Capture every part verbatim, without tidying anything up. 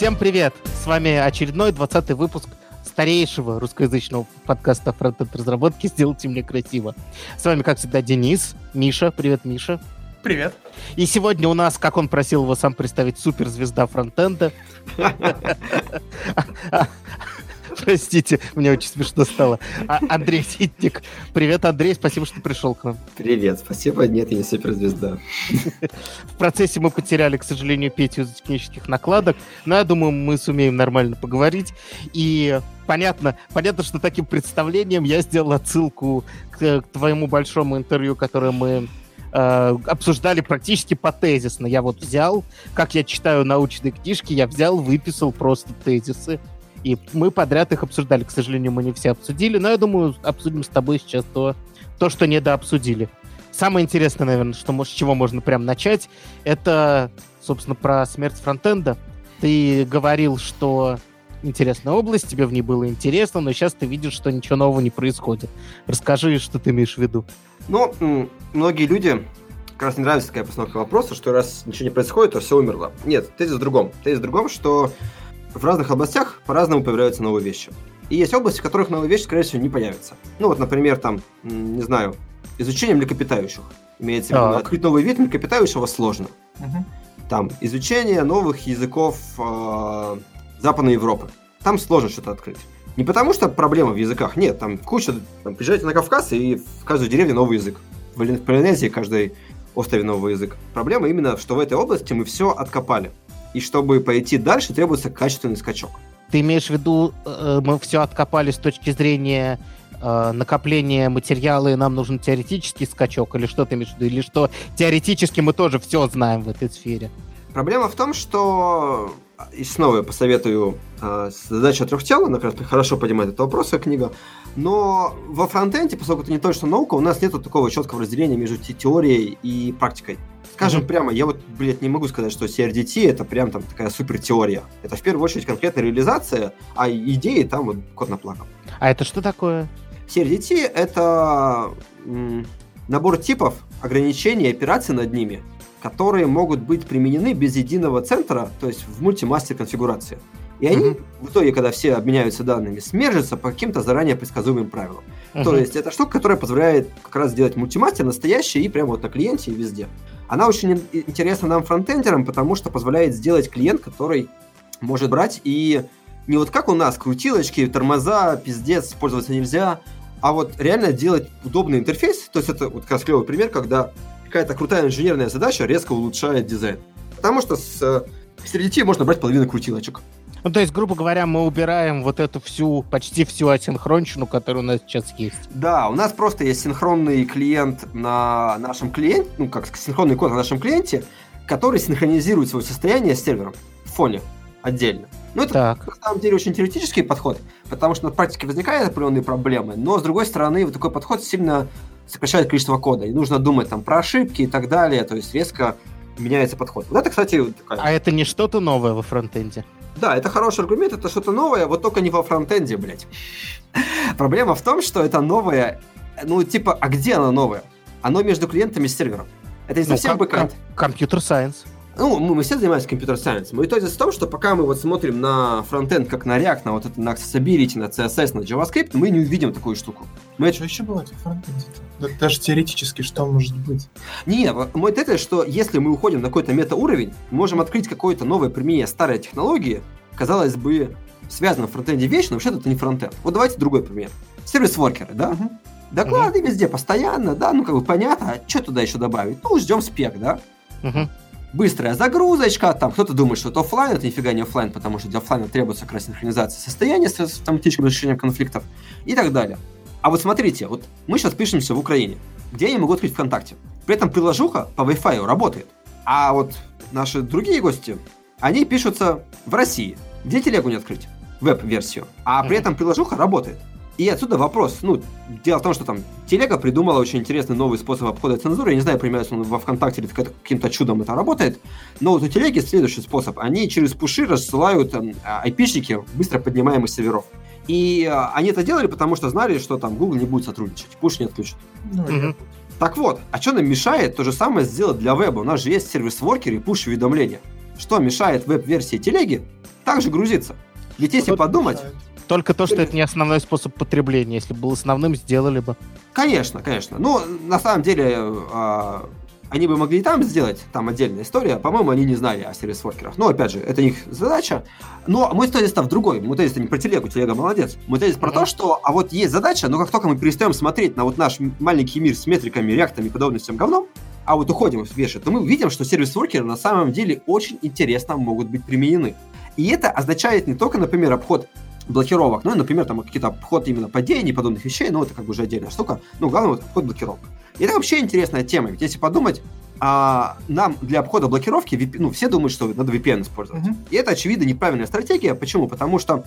Всем привет! С вами очередной двадцатый выпуск старейшего русскоязычного подкаста фронтенд-разработки «Сделайте мне красиво». С вами, как всегда, Денис, Миша. Привет, Миша. Привет. И сегодня у нас, как он просил его сам представить, суперзвезда фронтенда. Простите, мне очень смешно стало. А, Андрей Ситник. Привет, Андрей, спасибо, что пришел к нам. Привет, спасибо. Нет, я не суперзвезда. В процессе мы потеряли, к сожалению, Петю из-за технических накладок, но я думаю, мы сумеем нормально поговорить. И понятно, понятно, что таким представлением я сделал отсылку к, к твоему большому интервью, которое мы э, обсуждали практически потезисно. Я вот взял, как я читаю научные книжки, я взял, выписал просто тезисы. И мы подряд их обсуждали. К сожалению, мы не все обсудили, но я думаю, обсудим с тобой сейчас то, то что недообсудили. Самое интересное, наверное, что, с чего можно прям начать, это, собственно, про смерть фронтенда. Ты говорил, что интересная область, тебе в ней было интересно, но сейчас ты видишь, что ничего нового не происходит. Расскажи, что ты имеешь в виду. Ну, многие люди... Как раз не нравится такая постановка вопроса, что раз ничего не происходит, то все умерло. Нет, тезис в другом. Тезис в другом, что... В разных областях по-разному появляются новые вещи. И есть области, в которых новые вещи, скорее всего, не появятся. Ну вот, например, там, не знаю, изучение млекопитающих. Имеется в виду, открыть новый вид млекопитающего сложно. Uh-huh. Там изучение новых языков э, Западной Европы. Там сложно что-то открыть. Не потому что проблема в языках, нет, там куча... Там, приезжайте на Кавказ, и в каждой деревне новый язык. В Полинезии каждой острове новый язык. Проблема именно, что в этой области мы все откопали. И чтобы пойти дальше, требуется качественный скачок. Ты имеешь в виду, э, мы все откопали с точки зрения э, накопления материала, и нам нужен теоретический скачок, или что ты имеешь в виду? Или что теоретически мы тоже все знаем в этой сфере? Проблема в том, что... И снова я посоветую э, задачу о трех тел, она как раз хорошо понимает этот вопрос, эта книга. Но во фронтенде, поскольку это не точно наука, у нас нет такого четкого разделения между теорией и практикой. Скажем mm-hmm. прямо, я вот, блядь, не могу сказать, что си ар ди ти это прям там такая супертеория. Это в первую очередь конкретная реализация, а идеи там вот кот наплакал. А это что такое? си ар ди ти это м- набор типов, ограничений и операций над ними, которые могут быть применены без единого центра, то есть в мультимастер конфигурации. И они mm-hmm. в итоге, когда все обменяются данными, смержатся по каким-то заранее предсказуемым правилам. Mm-hmm. То есть это штука, которая позволяет как раз сделать мультимастер настоящий и прямо вот на клиенте и везде. Она очень интересна нам, фронтендерам, потому что позволяет сделать клиент, который может брать и не вот как у нас, крутилочки, тормоза, пиздец, пользоваться нельзя, а вот реально делать удобный интерфейс. То есть это вот как раз клевый пример, когда... какая-то крутая инженерная задача резко улучшает дизайн. Потому что с си ар ди ти можно брать половину крутилочек. Ну, то есть, грубо говоря, мы убираем вот эту всю, почти всю асинхронщину, которая у нас сейчас есть. Да, у нас просто есть синхронный клиент на нашем клиенте, ну, как синхронный код на нашем клиенте, который синхронизирует свое состояние с сервером в фоне отдельно. Ну, это, так. на самом деле, очень теоретический подход, потому что на практике возникают определенные проблемы, но, с другой стороны, вот такой подход сильно сокращает количество кода, и нужно думать там про ошибки и так далее, то есть резко меняется подход. Вот это, кстати... Такая... А это не что-то новое во фронтенде? Да, это хороший аргумент, это что-то новое, вот только не во фронтенде, блядь. Проблема в том, что это новое, ну, типа, а где оно новое? Оно между клиентами и сервером. Это не совсем бэкэнд. Компьютер-сайенс. Ну, мы, мы все занимаемся компьютер-сайенсом. Мой тезис в том, что пока мы вот смотрим на фронтенд, как на React, на вот это, на Accessibility, на си эс эс, на JavaScript, мы не увидим такую штуку. Мы... Что еще бывает в фронтенде? Даже теоретически, что может быть? Не, мой тезис, что если мы уходим на какой-то метауровень, мы можем открыть какое-то новое применение старой технологии, казалось бы, связанной в фронтенде вещь, но вообще-то это не фронтенд. Вот давайте другой пример. Service Workers, да? Uh-huh. Доклады uh-huh. везде, постоянно, да, ну как бы понятно, а что туда еще добавить? Ну, ждем спек, да? Uh-huh. Быстрая загрузочка, там кто-то думает, что это офлайн, это нифига не офлайн, потому что для офлайна требуется как раз синхронизация состояния с автоматическим решением конфликтов и так далее. А вот смотрите, вот мы сейчас пишемся в Украине, где я могу открыть ВКонтакте. При этом приложуха по Wi-Fi работает. А вот наши другие гости, они пишутся в России, где телегу не открыть, веб-версию, а при этом приложуха работает. И отсюда вопрос, ну, дело в том, что там телега придумала очень интересный новый способ обхода цензуры, я не знаю, применяется он во ВКонтакте или каким-то чудом это работает, но вот у телеги следующий способ, они через пуши рассылают там, айпишники быстро поднимаемых серверов. И они это делали, потому что знали, что там Google не будет сотрудничать, пуш не отключат. Mm-hmm. Так вот, а что нам мешает то же самое сделать для веба? У нас же есть сервис-воркеры и пуш-уведомления. Что мешает веб-версии телеги также грузится. Ведь если подумать... Только то, что это не основной способ потребления. Если был основным, сделали бы. Конечно, конечно. Но на самом деле они бы могли и там сделать, там отдельная история. По-моему, они не знали о сервис-воркерах. Но, опять же, это их задача. Но мой тезис-то в другой. Мой тезис-то не про телегу, телега молодец. Мой тезис mm-hmm. про то, что, а вот есть задача, но как только мы перестаем смотреть на вот наш маленький мир с метриками, реактами и подобным всем говном, а вот уходим в вешать, то мы видим, что сервис-воркеры на самом деле очень интересно могут быть применены. И это означает не только, например, обход блокировок, ну, например, там какие-то обход именно падений, подобных вещей, ну, это как бы уже отдельная штука, ну, главное, вот обход блокировок. И это вообще интересная тема, ведь если подумать, а, нам для обхода блокировки, ви пи эн, ну, все думают, что надо ви пи эн использовать. Uh-huh. И это, очевидно, неправильная стратегия. Почему? Потому что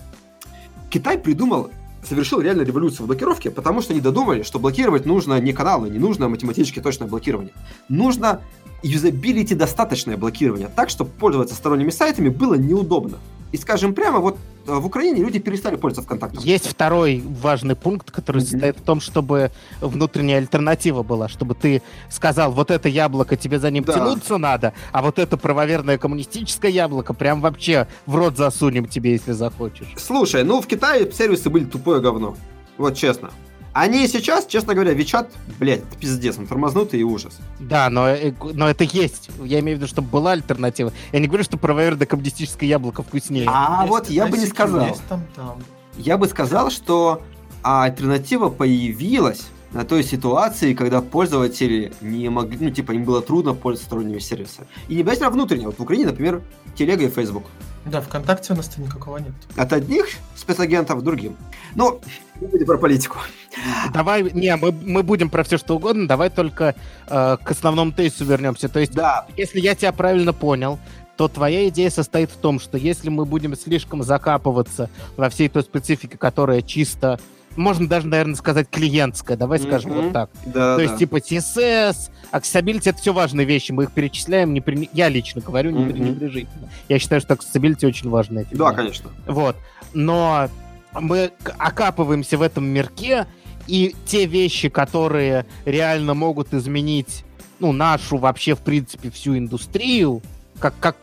Китай придумал, совершил реально революцию в блокировке, потому что они додумали, что блокировать нужно не каналы, не нужно математически точное блокирование. Нужно юзабилити достаточное блокирование, так, чтобы пользоваться сторонними сайтами было неудобно. И, скажем прямо, вот в Украине люди перестали пользоваться ВКонтактом. Есть второй важный пункт, который mm-hmm. состоит в том, чтобы внутренняя альтернатива была, чтобы ты сказал, вот это яблоко, тебе за ним да. тянуться надо, а вот это правоверное коммунистическое яблоко прям вообще в рот засунем тебе, если захочешь. Слушай, ну в Китае сервисы были тупое говно, вот честно. Они сейчас, честно говоря, WeChat, блядь, это пиздец, он тормознутый и ужас. Да, но, но это есть. Я имею в виду, чтобы была альтернатива. Я не говорю, что правоверное коммунистическое яблоко вкуснее. А есть, вот я бы не сказал. Есть, там, там. Я бы сказал, что альтернатива появилась на той ситуации, когда пользователи не могли, ну типа им было трудно пользоваться сторонними сервисами. И не обязательно внутренне. Вот в Украине, например, Телега и Facebook. Да, ВКонтакте у нас то никакого нет. От одних спецагентов к другим. Ну, мы будем про политику. Давай, не, мы, мы будем про все что угодно, давай только э, к основному тезису вернемся. То есть, да. если я тебя правильно понял, то твоя идея состоит в том, что если мы будем слишком закапываться во всей той специфике, которая чисто, можно даже, наверное, сказать клиентская, давай mm-hmm. скажем вот так. Да, то да. есть, типа си эс эс, Accessibility — это все важные вещи, мы их перечисляем, не при... я лично говорю, не mm-hmm. пренебрежительно. Я считаю, что Accessibility очень важная тема. Да, конечно. Вот, но мы окапываемся в этом мирке, и те вещи, которые реально могут изменить, ну, нашу вообще, в принципе, всю индустрию, как, как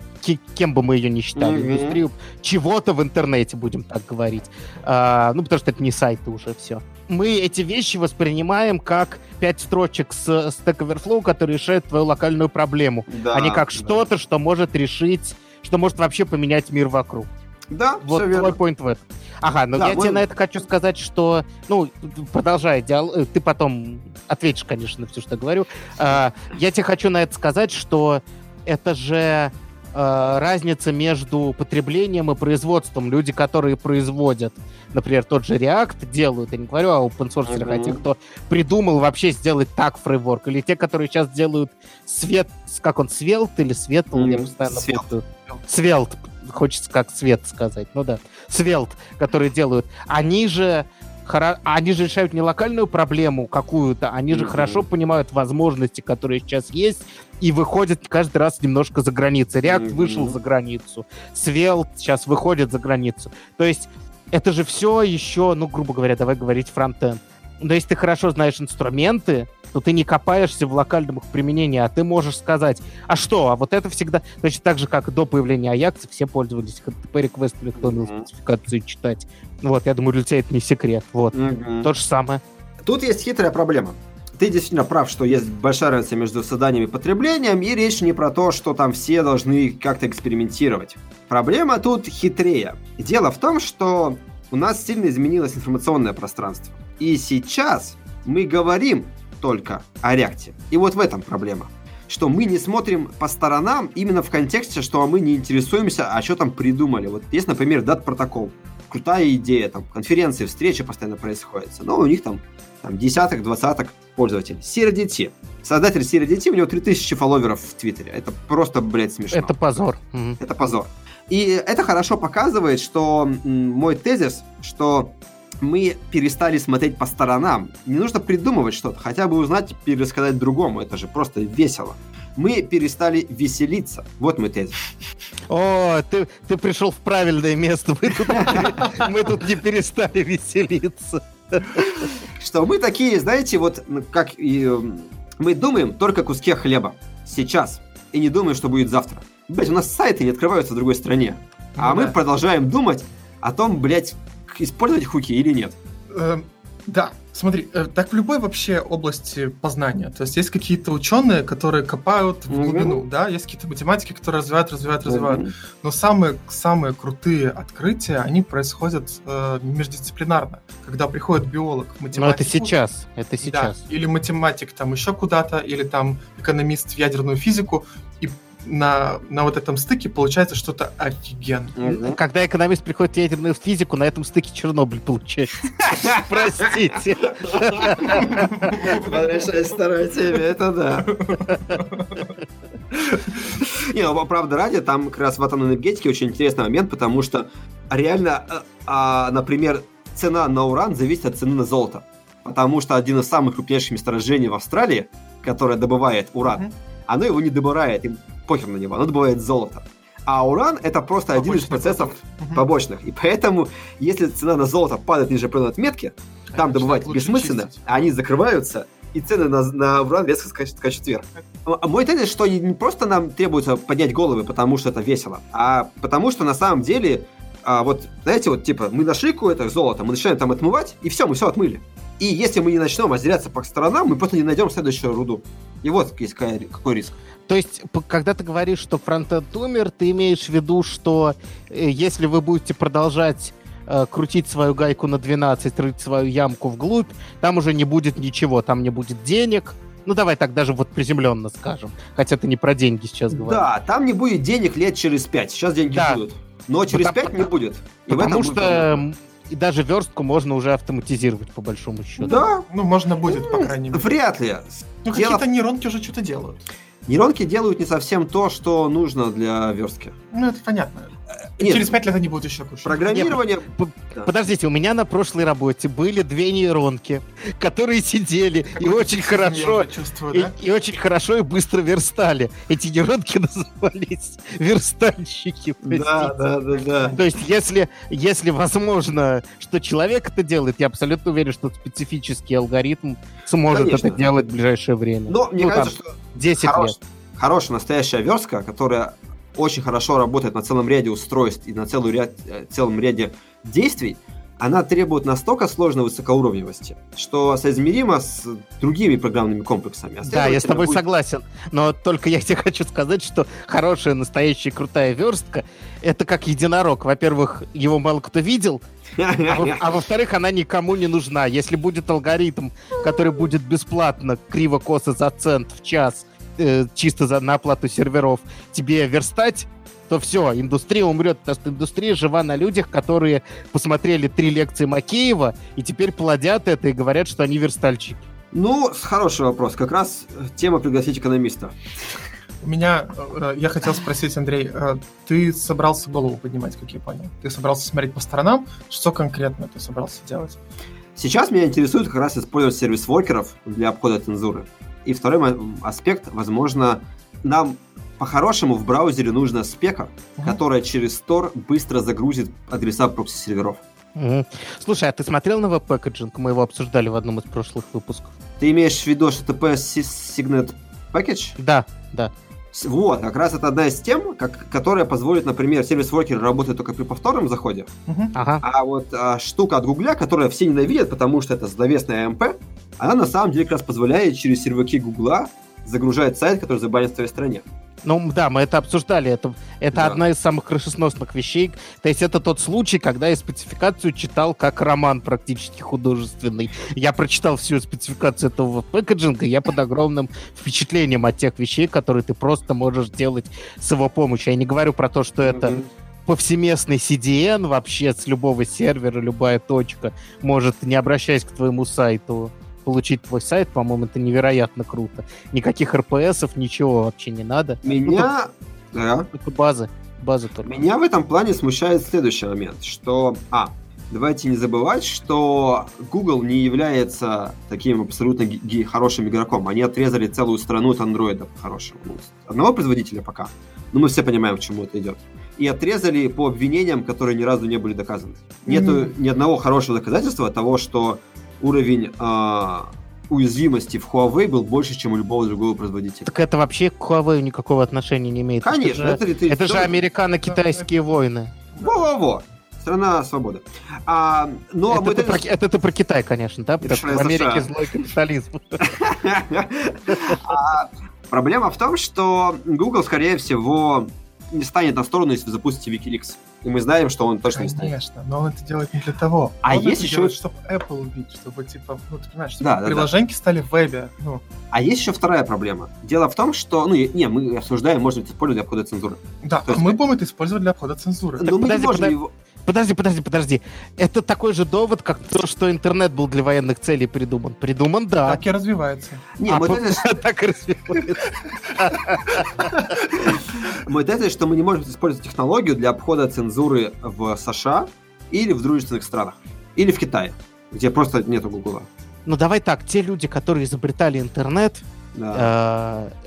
кем бы мы ее ни считали, mm-hmm. индустрию чего-то в интернете, будем так говорить. А, ну, потому что это не сайты уже, все. Мы эти вещи воспринимаем как пять строчек с Stack Overflow, которые решают твою локальную проблему, да, а не как да. что-то, что может решить, что может вообще поменять мир вокруг. Да, вот все верно. Вот твой point в этом. Ага, но да, я мы... тебе на это хочу сказать, что... Ну, продолжай диалог. Ты потом ответишь, конечно, на все, что я говорю. А, я тебе хочу на это сказать, что это же... разница между потреблением и производством. Люди, которые производят, например, тот же React, делают, я не говорю о open-source, а те, кто придумал вообще сделать так фреймворк, или те, которые сейчас делают свет, как он, Svelte или Светл, mm-hmm. я постоянно путаю. Svelte, хочется как свет сказать, ну да. Svelte, которые делают. Они же Они же решают не локальную проблему какую-то, они же mm-hmm. хорошо понимают возможности, которые сейчас есть, и выходят каждый раз немножко за границу. React mm-hmm. вышел за границу, Svelte сейчас выходит за границу. То есть это же все еще, ну, грубо говоря, давай говорить фронтенд. Но если ты хорошо знаешь инструменты, то ты не копаешься в локальном их применении, а ты можешь сказать, а что, а вот это всегда... Точно так же, как до появления Аякса все пользовались эйч ти ти пи-реквестами, кто умел mm-hmm. спецификацию читать. Вот, я думаю, для тебя это не секрет. Вот, mm-hmm. то же самое. Тут есть хитрая проблема. Ты действительно прав, что есть большая разница между созданием и потреблением, и речь не про то, что там все должны как-то экспериментировать. Проблема тут хитрее. Дело в том, что у нас сильно изменилось информационное пространство. И сейчас мы говорим только о React. И вот в этом проблема. Что мы не смотрим по сторонам именно в контексте, что мы не интересуемся, а что там придумали. Вот есть, например, дат-протокол. Крутая идея, там конференции, встречи постоянно происходят. Но у них там, там десяток, двадцаток пользователей. си ар ди ти. Создатель си ар ди ти, у него три тысячи фолловеров в Твиттере. Это просто, блядь, смешно. Это позор. Это позор. И это хорошо показывает, что м- мой тезис, что... мы перестали смотреть по сторонам. Не нужно придумывать что-то, хотя бы узнать, пересказать другому. Это же просто весело. Мы перестали веселиться. Вот мой тезис. О, ты, ты пришел в правильное место. Мы тут не перестали веселиться. Что мы такие, знаете, вот как мы думаем только о куске хлеба сейчас и не думаем, что будет завтра. Блять, у нас сайты не открываются в другой стране. А ну, мы да. продолжаем думать о том, блядь, использовать хуки или нет. Эм, да, смотри, э, так в любой вообще области познания. То есть есть какие-то ученые, которые копают в глубину, mm-hmm. да, есть какие-то математики, которые развивают, развивают, развивают. Mm-hmm. Но самые, самые крутые открытия, они происходят э, междисциплинарно, когда приходит биолог, математик. Но это сейчас, это сейчас. Да, или математик там еще куда-то, или там экономист в ядерную физику, и На, на вот этом стыке получается что-то офигенное. Mm-hmm. Когда экономист приходит в ядерную физику, на этом стыке Чернобыль получается. Простите. Подрешать второй теме, это да. Не, ну, правда ради, там как раз в атомной энергетике очень интересный момент, потому что реально, например, цена на уран зависит от цены на золото. Потому что один из самых крупнейших месторождений в Австралии, которое добывает уран, оно его не добывает, им похер на него, оно добывает золото. А уран – это просто побочный один из процессов побочных. побочных. И поэтому, если цена на золото падает ниже определенной отметки, а там добывать бессмысленно, чистить. Они закрываются, и цены на, на уран резко скачут, скачут вверх. Мой тезис, что не просто нам требуется поднять головы, потому что это весело, а потому что на самом деле, вот, знаете, вот типа мы нашли какое-то золото, мы начинаем там отмывать, и все, мы все отмыли. И если мы не начнем озираться по сторонам, мы просто не найдем следующую руду. И вот есть какой, какой риск. То есть, когда ты говоришь, что фронтенд умер, ты имеешь в виду, что если вы будете продолжать э, крутить свою гайку на двенадцать, рыть свою ямку вглубь, там уже не будет ничего, там не будет денег. Ну, давай так даже вот приземленно скажем. Хотя ты не про деньги сейчас говоришь. Да, там не будет денег лет через пять. Сейчас деньги да. будут. Но через потому, пять не будет. И потому что... Будет. И даже верстку можно уже автоматизировать, по большому счету. Да. Ну, можно будет, ну, по крайней мере. Вряд ли. Ну, Дело... какие-то нейронки уже что-то делают. Нейронки делают не совсем то, что нужно для верстки. Ну, это понятно. Нет. Через пять лет они будут еще кушать. Программирование... Нет, да. Подождите, у меня на прошлой работе были две нейронки, которые сидели и очень, хорошо, чувствую, и, да? и очень хорошо и быстро верстали. Эти нейронки назывались верстальщики. Да, да, да, да. То есть если, если возможно, что человек это делает, я абсолютно уверен, что специфический алгоритм сможет Конечно. это делать в ближайшее время. Но ну, мне кажется, там, что десять хорош, лет. Хорошая настоящая верстка, которая... очень хорошо работает на целом ряде устройств и на целый ряд, целом ряде действий, она требует настолько сложной высокоуровневости, что соизмеримо с другими программными комплексами. А да, я с тобой будет... согласен, но только я тебе хочу сказать, что хорошая, настоящая, крутая верстка — это как единорог. Во-первых, его мало кто видел, а, во- а во-вторых, она никому не нужна. Если будет алгоритм, который будет бесплатно криво-косо за цент в час чисто за, на оплату серверов тебе верстать, то все, индустрия умрет, потому что индустрия жива на людях, которые посмотрели три лекции Макеева и теперь плодят это и говорят, что они верстальщики. Ну, хороший вопрос. Как раз тема пригласить экономиста. У меня, я хотел спросить, Андрей, ты собрался голову поднимать, как я понял? Ты собрался смотреть по сторонам? Что конкретно ты собрался делать? Сейчас меня интересует как раз использовать сервис-воркеров для обхода цензуры. И второй аспект, возможно, нам по-хорошему в браузере нужна спека, uh-huh. которая через Tor быстро загрузит адреса прокси-серверов. Uh-huh. Слушай, а ты смотрел на веб-пэкэджинг? Мы его обсуждали в одном из прошлых выпусков. Ты имеешь в виду, что ти пи эс-Signet Package? Да, да. Вот, как раз это одна из тем, как, которая позволит, например, сервис-воркеры работать только при повторном заходе, uh-huh. ага. а вот а, штука от Гугля, которую все ненавидят, потому что это зловесная эй эм пи, она на самом деле как раз позволяет через серваки Гугла загружать сайт, который забанен в твоей стране. Ну да, мы это обсуждали, это, это да. одна из самых крышесносных вещей, то есть это тот случай, когда я спецификацию читал как роман практически художественный. Я прочитал всю спецификацию этого пэкэджинга, я под огромным впечатлением от тех вещей, которые ты просто можешь делать с его помощью. Я не говорю про то, что это mm-hmm. повсеместный си ди эн вообще с любого сервера, любая точка может, не обращаясь к твоему сайту, получить твой сайт, по-моему, это невероятно круто. Никаких эр пи эсов, ничего вообще не надо. Меня... Ну, да. Это базы. Базы только. Меня в этом плане смущает следующий момент, что... А, давайте не забывать, что Google не является таким абсолютно г- г- хорошим игроком. Они отрезали целую страну от Android хорошего. Одного производителя пока. Но мы все понимаем, к чему это идет. И отрезали по обвинениям, которые ни разу не были доказаны. Нету mm-hmm. ни одного хорошего доказательства того, что уровень э, уязвимости в Huawei был больше, чем у любого другого производителя. Так это вообще к Huawei никакого отношения не имеет. Конечно. Это же, это, это, это же американо-китайские это, войны. Во-во-во! Страна свобода. А, но это, ты это... Про, это ты про Китай, конечно, да? Потому что в Америке злой капитализм. Проблема в том, что Google, скорее всего, не станет на сторону, если вы запустите Wikileaks. И мы знаем, что он точно Конечно, не станет. Конечно, но он это делает не для того. А он есть это еще... делает, чтобы Apple убить, чтобы, типа, ну, ты понимаешь, чтобы да, приложеньки да, да. стали в вебе. Ну. А есть еще вторая проблема. Дело в том, что... Ну, не, мы обсуждаем, может быть, использовать для обхода цензуры. Да, есть... мы будем это использовать для обхода цензуры. Так, но мы подожди, не можем под... его... Подожди, подожди, подожди. Это такой же довод, как то, что интернет был для военных целей придуман. Придуман, да. Так и развивается. Не, а мы так и развивается. Мы тезили, что мы не можем использовать технологию для обхода цензуры в США или в дружественных странах, или в Китае, где просто нету Гугла. Ну давай так, те люди, которые изобретали интернет,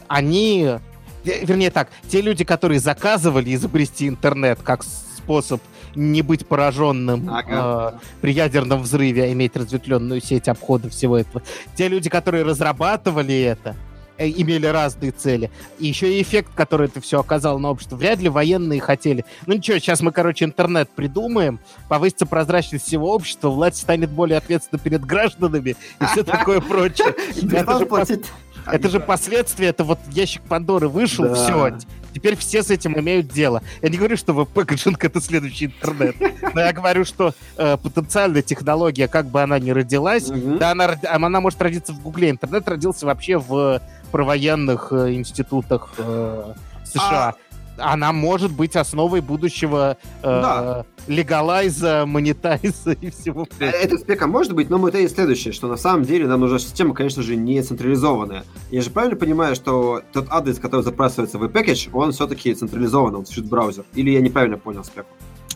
они... Вернее так, те люди, которые заказывали изобрести интернет как способ не быть пораженным ага. э, при ядерном взрыве, а иметь разветвленную сеть обхода всего этого. Те люди, которые разрабатывали это, э, имели разные цели. И еще и эффект, который это все оказало на общество. Вряд ли военные хотели. Ну ничего, сейчас мы, короче, интернет придумаем, повысится прозрачность всего общества, власть станет более ответственна перед гражданами и все такое прочее. Это же последствия, это вот ящик Пандоры вышел, все... Теперь все с этим имеют дело. Я не говорю, что веб-пэкэджинг — это следующий интернет. Но я говорю, что э, потенциальная технология, как бы она ни родилась, mm-hmm. да, она, она может родиться в Гугле. Интернет родился вообще в провоенных э, институтах э, США. А... Она может быть основой будущего э, легалайза, монетайза и всего. Это спека может быть, но это и следующее, что на самом деле нам нужна система, конечно же, не централизованная. Я же правильно понимаю, что тот адрес, который запрашивается в web-package, он все-таки централизован, он существует браузер? Или я неправильно понял спеку?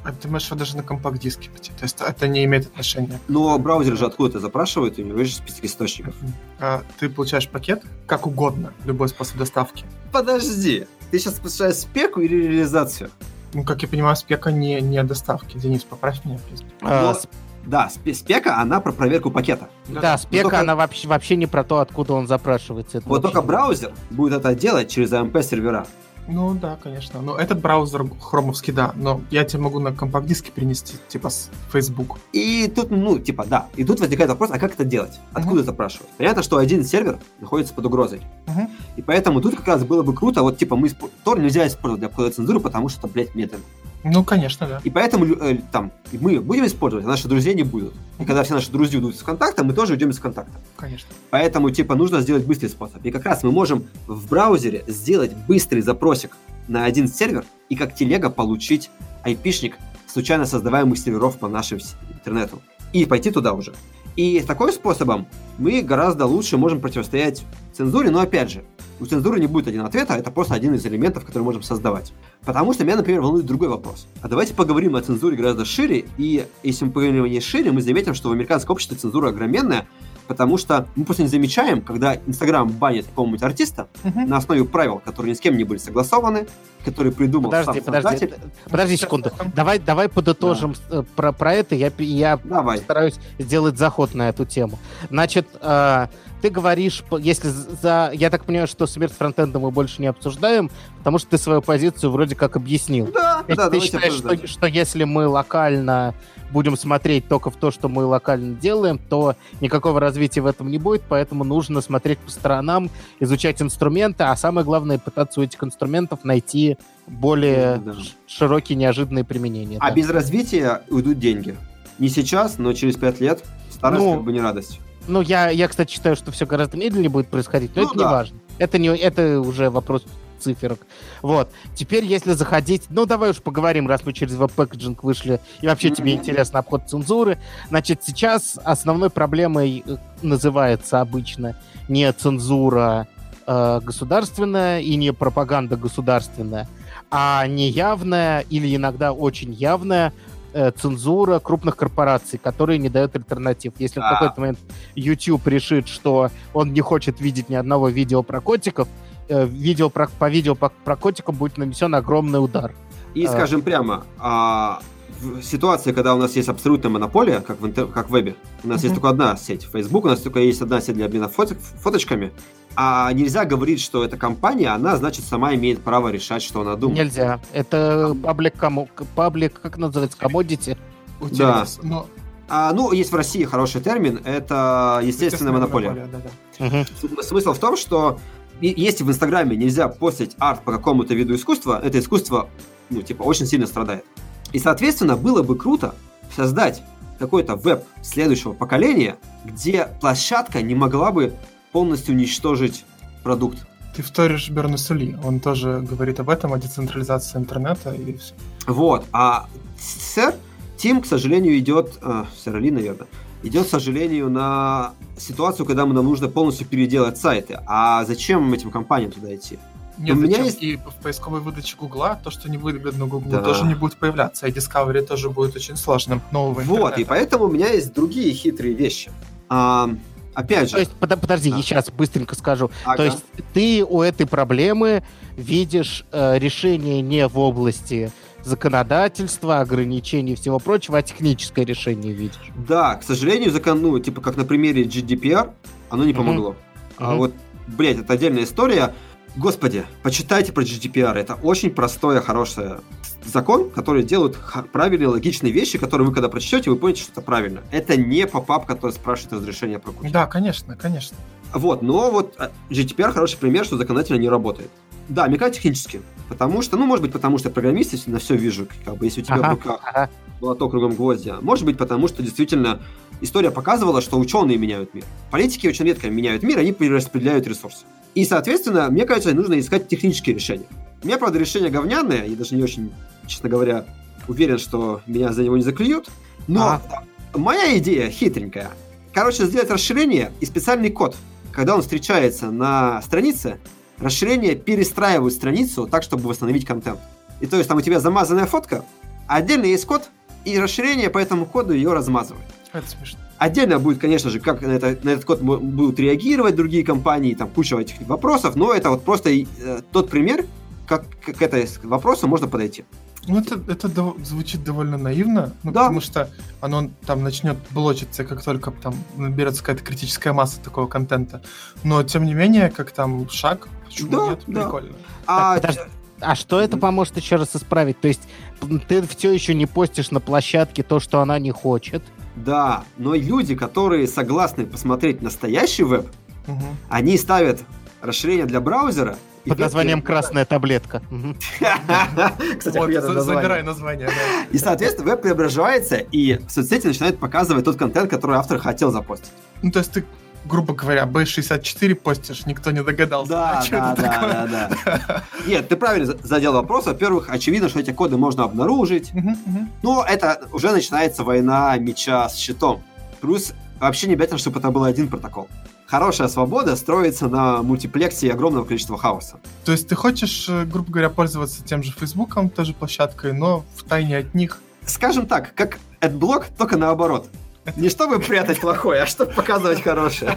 А ты можешь даже на компакт-диске пойти, то есть это не имеет отношения. Но браузер же откуда-то запрашивает, и у него есть список источников. А ты получаешь пакет как угодно, любой способ доставки. Подожди, ты сейчас спрашиваешь спеку или реализацию? Ну, как я понимаю, спека не, не о доставке. Денис, поправь меня, пожалуйста. Да, спека, она про проверку пакета. Да, да спека, только... она вообще, вообще не про то, откуда он запрашивается. Это вот только браузер будет это делать через эй эм пи-сервера. Ну да, конечно. Но этот браузер хромовский, да. Но я тебе могу на компакт-диске принести, типа, с Facebook. И тут, ну, типа, да. И тут возникает вопрос, а как это делать? Откуда uh-huh. запрашивать? Понятно, что один сервер находится под угрозой. Uh-huh. И поэтому тут как раз было бы круто, вот, типа, мы Тор нельзя использовать для обхода цензуры, потому что, блядь, метод. Ну, конечно, да. И поэтому э, там мы будем использовать, а наши друзья не будут. И когда все наши друзья уйдут из ВКонтакта, мы тоже уйдем из ВКонтакта. Конечно. Поэтому, типа, нужно сделать быстрый способ. И как раз мы можем в браузере сделать быстрый запросик на один сервер и как телега получить айпишник случайно создаваемых серверов по нашему интернету. И пойти туда уже. И таким способом мы гораздо лучше можем противостоять цензуре, но опять же, у цензуры не будет один ответ, а это просто один из элементов, который можем создавать. Потому что меня, например, волнует другой вопрос. А давайте поговорим о цензуре гораздо шире, и если мы поговорим о ней шире, мы заметим, что в американском обществе цензура огроменная, потому что мы просто не замечаем, когда Instagram банит какого-нибудь артиста uh-huh. на основе правил, которые ни с кем не были согласованы, которые придумал подожди, сам подожди, создатель. Подожди секунду. Давай, давай подытожим да. про, про это. Я, я стараюсь сделать заход на эту тему. Значит, э, ты говоришь, если за... Я так понимаю, что смерть фронтенда мы больше не обсуждаем, потому что ты свою позицию вроде как объяснил. Да, Ведь да, ты считаешь, что, что если мы локально будем смотреть только в то, что мы локально делаем, то никакого развития в этом не будет, поэтому нужно смотреть по сторонам, изучать инструменты, а самое главное, пытаться у этих инструментов найти более да. широкие, неожиданные применения. А да. без развития уйдут деньги. Не сейчас, но через пять лет. Старость ну, как бы не радость. Ну, я, я, кстати, считаю, что все гораздо медленнее будет происходить, но ну, это да. не важно. Это, не, это уже вопрос... циферок. Вот. Теперь, если заходить... Ну, давай уж поговорим, раз мы через веб-пэкэджинг вышли, и вообще mm-hmm. тебе интересно обход цензуры. Значит, сейчас основной проблемой называется обычно не цензура э, государственная и не пропаганда государственная, а неявная или иногда очень явная э, цензура крупных корпораций, которые не дают альтернатив. Если ah. в какой-то момент YouTube решит, что он не хочет видеть ни одного видео про котиков, Видео про, по видео по, про котикам будет нанесен огромный удар. И, а, скажем прямо, а, в ситуации, когда у нас есть абсолютная монополия, как в, интер, как в вебе, у нас угу. есть только одна сеть. В Facebook у нас только есть одна сеть для обмена фото, фоточками, А нельзя говорить, что эта компания, она, значит, сама имеет право решать, что она думает. Нельзя. Это паблик, кому... паблик как называется, commodity. Да. Но... А, ну, есть в России хороший термин, это естественная монополия. монополия да, да. Угу. Смысл в том, что если в Инстаграме нельзя постить арт по какому-то виду искусства, это искусство, ну, типа, очень сильно страдает. И, соответственно, было бы круто создать какой-то веб следующего поколения, где площадка не могла бы полностью уничтожить продукт. Ты вторишь Бернесу Ли, он тоже говорит об этом, о децентрализации интернета и все. Вот, а сэр Тим, к сожалению, идет, э, сэр Ли, наверное, идет, к сожалению, на ситуацию, когда нам нужно полностью переделать сайты. А зачем этим компаниям туда идти? Нет, у меня есть... и в поисковой выдаче Гугла то, что не выгодно Гуглу, да. тоже не будет появляться, и Discovery тоже будет очень сложным нового интернета. Вот, и поэтому у меня есть другие хитрые вещи. А, опять же... То есть, подожди, а. я сейчас быстренько скажу. Ага. То есть ты у этой проблемы видишь э, решение не в области законодательства, ограничений и всего прочего, а техническое решение видишь. Да, к сожалению, закон, ну, типа как на примере джи ди пи ар, оно не помогло. Mm-hmm. А mm-hmm. вот, блядь, это отдельная история. Господи, почитайте про джи ди пи ар. Это очень простой, хороший закон, который делает правильные, логичные вещи, которые вы когда прочтете, вы поймете, что это правильно. Это не поп-ап, который спрашивает разрешение про куки. Да, конечно, конечно. Вот, но вот джи ди пи ар хороший пример, что законодательно не работает. Да, мягко технически. Потому что, ну, может быть, потому что программисты на все вижу, как бы, если у тебя ага, в руках ага. молоток кругом гвоздя. Может быть, потому что действительно история показывала, что ученые меняют мир. Политики очень редко меняют мир, они перераспределяют ресурсы. И, соответственно, мне кажется, нужно искать технические решения. У меня, правда, решение говняное, я даже не очень, честно говоря, уверен, что меня за него не заклюют. Но а. моя идея хитренькая. Короче, сделать расширение и специальный код. Когда он встречается на странице, расширение перестраивают страницу так, чтобы восстановить контент. И то есть там у тебя замазанная фотка, а отдельно есть код, и расширение по этому коду ее размазывает. Это смешно. Отдельно будет, конечно же, как на, это, на этот код будут реагировать другие компании, там куча этих вопросов, но это вот просто э, тот пример, как к этому вопросу можно подойти. Ну, это, это до, звучит довольно наивно, ну, да. потому что оно там начнет блочиться, как только там наберется какая-то критическая масса такого контента. Но, тем не менее, как там шаг, почему да, нет, да. прикольно. А... Так, а что это поможет еще раз исправить? То есть ты все еще не постишь на площадке то, что она не хочет. Да, но люди, которые согласны посмотреть настоящий веб, угу. они ставят расширение для браузера. Под названием «Красная таблетка». Кстати, приятное название. Забирай название. И, соответственно, веб преображается, и соцсети начинают показывать тот контент, который автор хотел запостить. Ну, то есть ты... грубо говоря, би шестьдесят четыре постишь, никто не догадался. Да, а что да, это да, такое? да, да. Нет, ты правильно задел вопрос. Во-первых, очевидно, что эти коды можно обнаружить. Uh-huh, uh-huh. Но это уже начинается война меча с щитом. Плюс вообще не обязательно, чтобы это был один протокол. Хорошая свобода строится на мультиплексе огромного количества хаоса. То есть ты хочешь, грубо говоря, пользоваться тем же Фейсбуком, той же площадкой, но втайне от них? Скажем так, как AdBlock, только наоборот. Не чтобы прятать плохое, а чтобы показывать хорошее.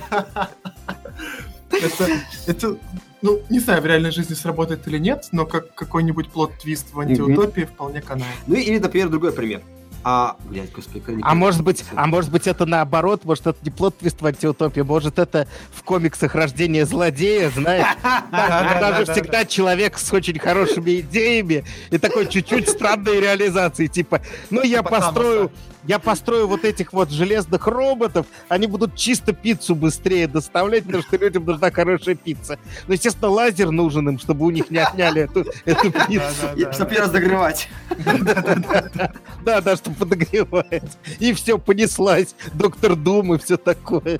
Это, это, ну, не знаю, в реальной жизни сработает или нет, но как какой-нибудь плот-твист в антиутопии mm-hmm. вполне канает. Ну или, например, другой пример. А, блядь, господи, а может быть, а может быть это наоборот, может это не плот-твист в антиутопии, может это в комиксах рождение злодея, знаешь? Там же всегда человек с очень хорошими идеями и такой чуть-чуть странной реализации, типа, ну я построю, я построю вот этих вот железных роботов, они будут чисто пиццу быстрее доставлять, потому что людям нужна хорошая пицца. Ну, естественно, лазер нужен им, чтобы у них не отняли эту пиццу. Чтобы ее разогревать. Да, да, чтобы подогревать. И все, понеслась. Доктор Дум и все такое.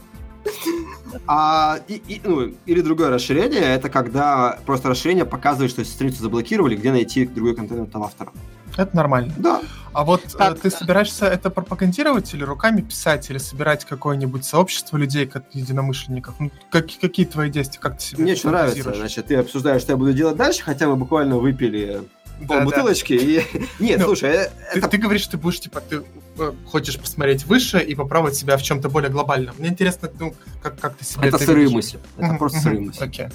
А, и, и, ну, или другое расширение, это когда просто расширение показывает, что страницу заблокировали, где найти другой контент от автора. Это нормально. Да. А вот так, ты да. собираешься это пропагандировать или руками писать, или собирать какое-нибудь сообщество людей, как единомышленников? Ну, как, какие твои действия, как ты себе Мне очень нравится, значит, ты обсуждаешь, что я буду делать дальше, хотя мы буквально выпили... полбутылочки да, да. и... Нет, ну, слушай, ты, это... ты говоришь, что ты будешь, типа, ты хочешь посмотреть выше и попробовать себя в чем-то более глобальном. Мне интересно, ну, как, как ты себе... Это, это сырые мысли. Это mm-hmm. просто сырые мысли. Okay.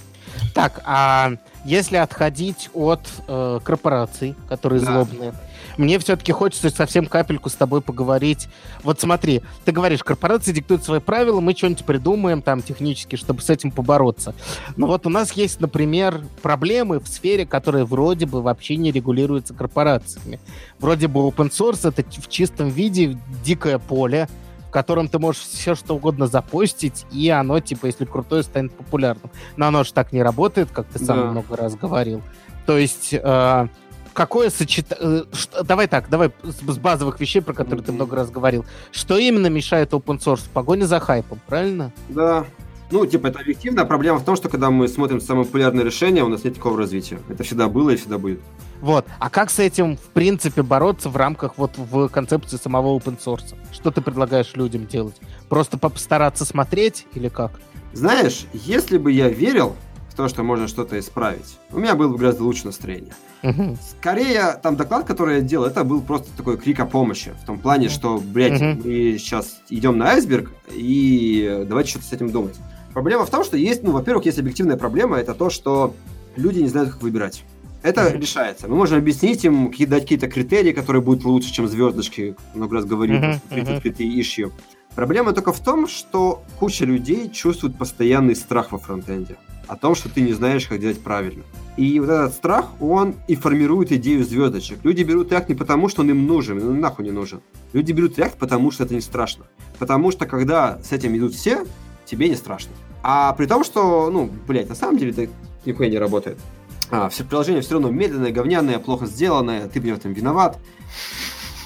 Так, а если отходить от э, корпораций, которые да. злобные, мне все-таки хочется совсем капельку с тобой поговорить. Вот смотри, ты говоришь, корпорации диктуют свои правила, мы что-нибудь придумаем там технически, чтобы с этим побороться. Но вот у нас есть, например, проблемы в сфере, которые вроде бы вообще не регулируются корпорациями. Вроде бы open source — это в чистом виде дикое поле, в котором ты можешь все что угодно запостить, и оно, типа, если крутое, станет популярным. Но оно же так не работает, как ты сам да. много раз говорил. То есть... Э- Какое сочетание... Давай так, давай с базовых вещей, про которые mm-hmm. ты много раз говорил. Что именно мешает open source? Погоня за хайпом, правильно? Да. Ну, типа, это объективно. Проблема в том, что когда мы смотрим самое популярное решение, у нас нет такого развития. Это всегда было и всегда будет. Вот. А как с этим, в принципе, бороться в рамках вот в концепции самого open source? Что ты предлагаешь людям делать? Просто постараться смотреть или как? Знаешь, если бы я верил в то, что можно что-то исправить, у меня было бы гораздо лучше настроение. Uh-huh. Скорее, там доклад, который я делал, это был просто такой крик о помощи. В том плане, что, блядь, uh-huh. мы сейчас идем на айсберг, и давайте что-то с этим думать. Проблема в том, что есть, ну, во-первых, есть объективная проблема, это то, что люди не знают, как выбирать. Это uh-huh. решается. Мы можем объяснить им, дать какие-то критерии, которые будут лучше, чем звездочки. Много раз говорил, uh-huh. что тридцать критерий issue. Проблема только в том, что куча людей чувствует постоянный страх во фронтенде о том, что ты не знаешь, как делать правильно. И вот этот страх, он и формирует идею звездочек. Люди берут React не потому, что он им нужен, он нахуй не нужен. Люди берут React, потому что это не страшно. Потому что, когда с этим идут все, тебе не страшно. А при том, что, ну, блядь, на самом деле это нихуя не работает. А, все приложение все равно медленное, говняное, плохо сделанное, ты в этом виноват.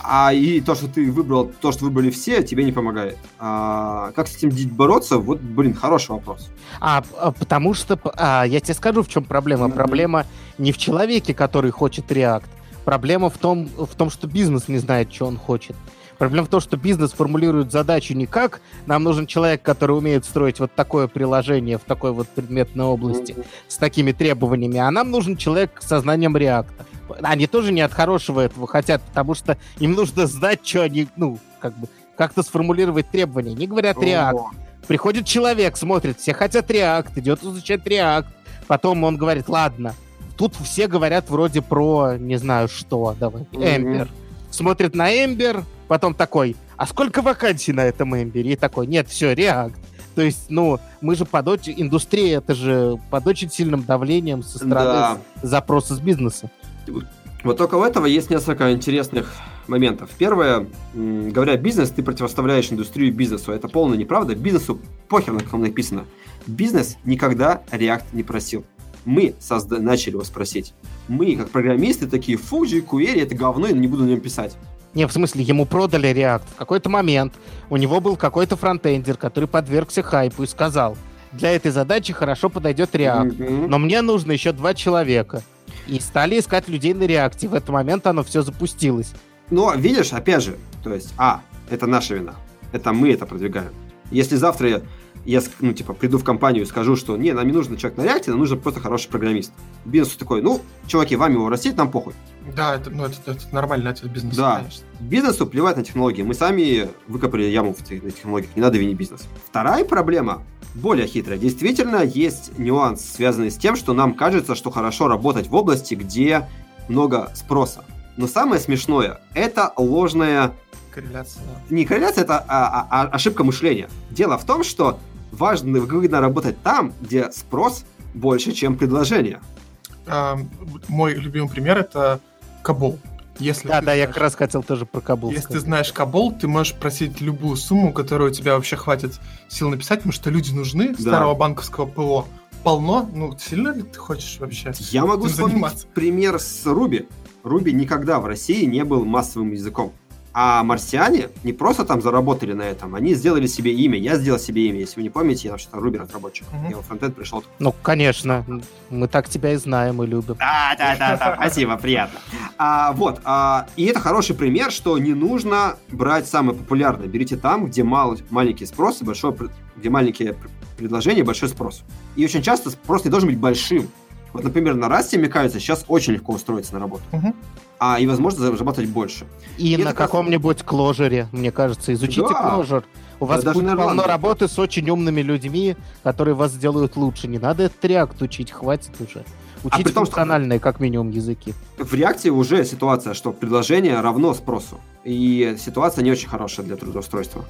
А и то, что ты выбрал, то, что выбрали все, тебе не помогает. А как с этим бороться? Вот, блин, хороший вопрос. А потому что, а, я тебе скажу, в чем проблема. Mm-hmm. Проблема не в человеке, который хочет React. Проблема в том, в том, что бизнес не знает, что он хочет. Проблема в том, что бизнес формулирует задачу не как «нам нужен человек, который умеет строить вот такое приложение в такой вот предметной области mm-hmm. с такими требованиями», а «нам нужен человек со знанием React». Они тоже не от хорошего этого хотят, потому что им нужно знать, что они, ну, как бы, как-то сформулировать требования. Они говорят React. Приходит человек, смотрит, все хотят React, идет изучать React. Потом он говорит, ладно, тут все говорят вроде про, не знаю что, давай, Ember. Mm-hmm. Смотрит на Ember, потом такой, а сколько вакансий на этом Ember? И такой, нет, все, React. То есть, ну, мы же под очень... Индустрия, это же под очень сильным давлением со стороны да. запроса с бизнеса. Вот только у этого есть несколько интересных моментов. Первое, говоря бизнес, ты противоставляешь индустрию бизнесу. Это полная неправда. Бизнесу похер, на каком написано. Бизнес никогда React не просил. Мы созда- начали его спросить. Мы, как программисты, такие, фу, jQuery, это говно, я не буду на нем писать. Не, в смысле, ему продали React. В какой-то момент у него был какой-то фронтендер, который подвергся хайпу и сказал, для этой задачи хорошо подойдет React, mm-hmm. но мне нужно еще два человека. И стали искать людей на React. В этот момент оно все запустилось. Но, видишь, опять же, то есть, а, это наша вина. Это мы это продвигаем. Если завтра я, я ну, типа, приду в компанию и скажу, что не, нам не нужен человек на React, нам нужен просто хороший программист. Бизнес такой, ну, чуваки, вам его растить, нам похуй. Да, это, ну, это, это нормальный ответ бизнеса, да. конечно. Бизнесу плевать на технологии. Мы сами выкопали яму в технологиях. Не надо винить бизнес. Вторая проблема более хитрая. Действительно, есть нюанс, связанный с тем, что нам кажется, что хорошо работать в области, где много спроса. Но самое смешное – это ложная... Корреляция. Не корреляция, это а, а, ошибка мышления. Дело в том, что важно и выгодно работать там, где спрос больше, чем предложение. А, мой любимый пример – это Кабул. Если да, да, знаешь, я как раз хотел тоже про Кабул. Если сказать. Ты знаешь Кабул, ты можешь просить любую сумму, которую у тебя вообще хватит сил написать, потому что люди нужны, да. старого банковского ПО полно. Ну, сильно ли ты хочешь вообще? Я могу вспомнить заниматься? Пример с Руби. Руби никогда в России не был массовым языком. А марсиане не просто там заработали на этом, они сделали себе имя, я сделал себе имя. Если вы не помните, я вообще-то Рубер разработчик. Mm-hmm. Я в фронтенд пришел. Ну, конечно. Мы так тебя и знаем, и любим. Да-да-да, спасибо, приятно. А, вот, а, и это хороший пример, что не нужно брать самое популярное. Берите там, где мал, маленький спрос, и большой, где маленькие предложения, большой спрос. И очень часто спрос не должен быть большим. Вот, например, на Расте, мне кажется, сейчас очень легко устроиться на работу. Угу. А и, возможно, зарабатывать больше. И, и на каком-нибудь раз... кложере, мне кажется. Изучите да. кложер. У вас даже будет полно работы с очень умными людьми, которые вас сделают лучше. Не надо этот React учить, хватит уже. Учить а функциональные, что... как минимум, языки. В React уже ситуация, что предложение равно спросу. И ситуация не очень хорошая для трудоустройства.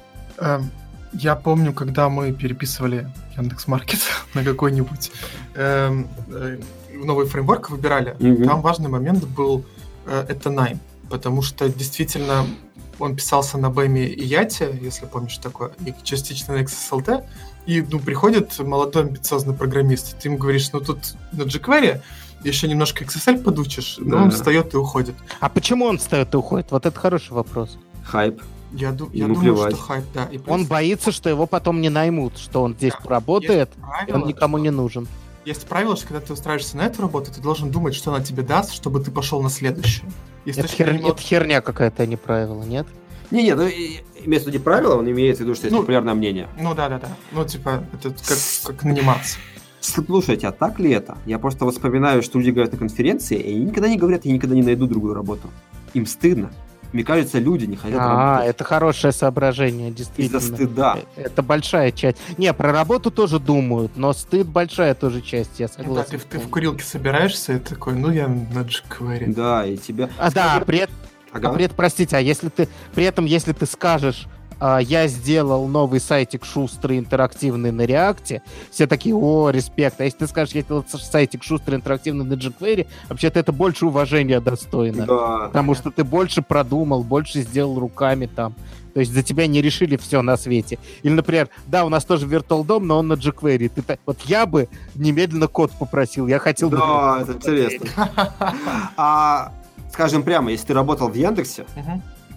Я помню, когда мы переписывали Яндекс.Маркет на какой-нибудь э, э, новый фреймворк выбирали, mm-hmm. там важный момент был э, это найм, потому что действительно он писался на бэме и яте, если помнишь такое, и частично на икс эс эл ти, и ну, приходит молодой амбициозный программист, и ты ему говоришь, ну тут на jQuery еще немножко икс эс эль подучишь, да. но он встает и уходит. А почему он встает и уходит? Вот это хороший вопрос. Хайп. Я, ду- я думаю, плевать. Что хайп, да. И плюс... Он боится, что его потом не наймут, что он здесь да. работает, правило, и он никому что... не нужен. Есть правило, что когда ты устраиваешься на эту работу, ты должен думать, что она тебе даст, чтобы ты пошел на следующую. Это, хер... не... Это херня какая-то, а не правило, нет? Не-не, ну имеется в виду правило, он имеет в виду, что есть ну, популярное мнение. Ну да-да-да, ну типа это как, как наниматься. Слушайте, а так ли это? Я просто вспоминаю, что люди говорят на конференции, и они никогда не говорят, я никогда не найду другую работу. Им стыдно. Мне кажется, люди не хотят а, работать. А, это хорошее соображение, действительно. Из-за стыда. Это большая часть. Не, про работу тоже думают, но стыд большая тоже часть, я согласен. Да, ты, ты в курилке собираешься и такой, ну я на джекваре. Да, и тебя... А, да, а при, это... ага. а при этом, простите, а если ты... При этом, если ты скажешь, я сделал новый сайтик шустрый, интерактивный на React, все такие, о, респект. А если ты скажешь, я сделал сайтик шустрый, интерактивный на jQuery, вообще-то это больше уважения достойно. Да. Потому что ты больше продумал, больше сделал руками там. То есть за тебя не решили все на свете. Или, например, да, у нас тоже виртуал дом, но он на jQuery. Ты, вот я бы немедленно код попросил, я хотел бы... Да, это интересно. А, скажем прямо, если ты работал в Яндексе,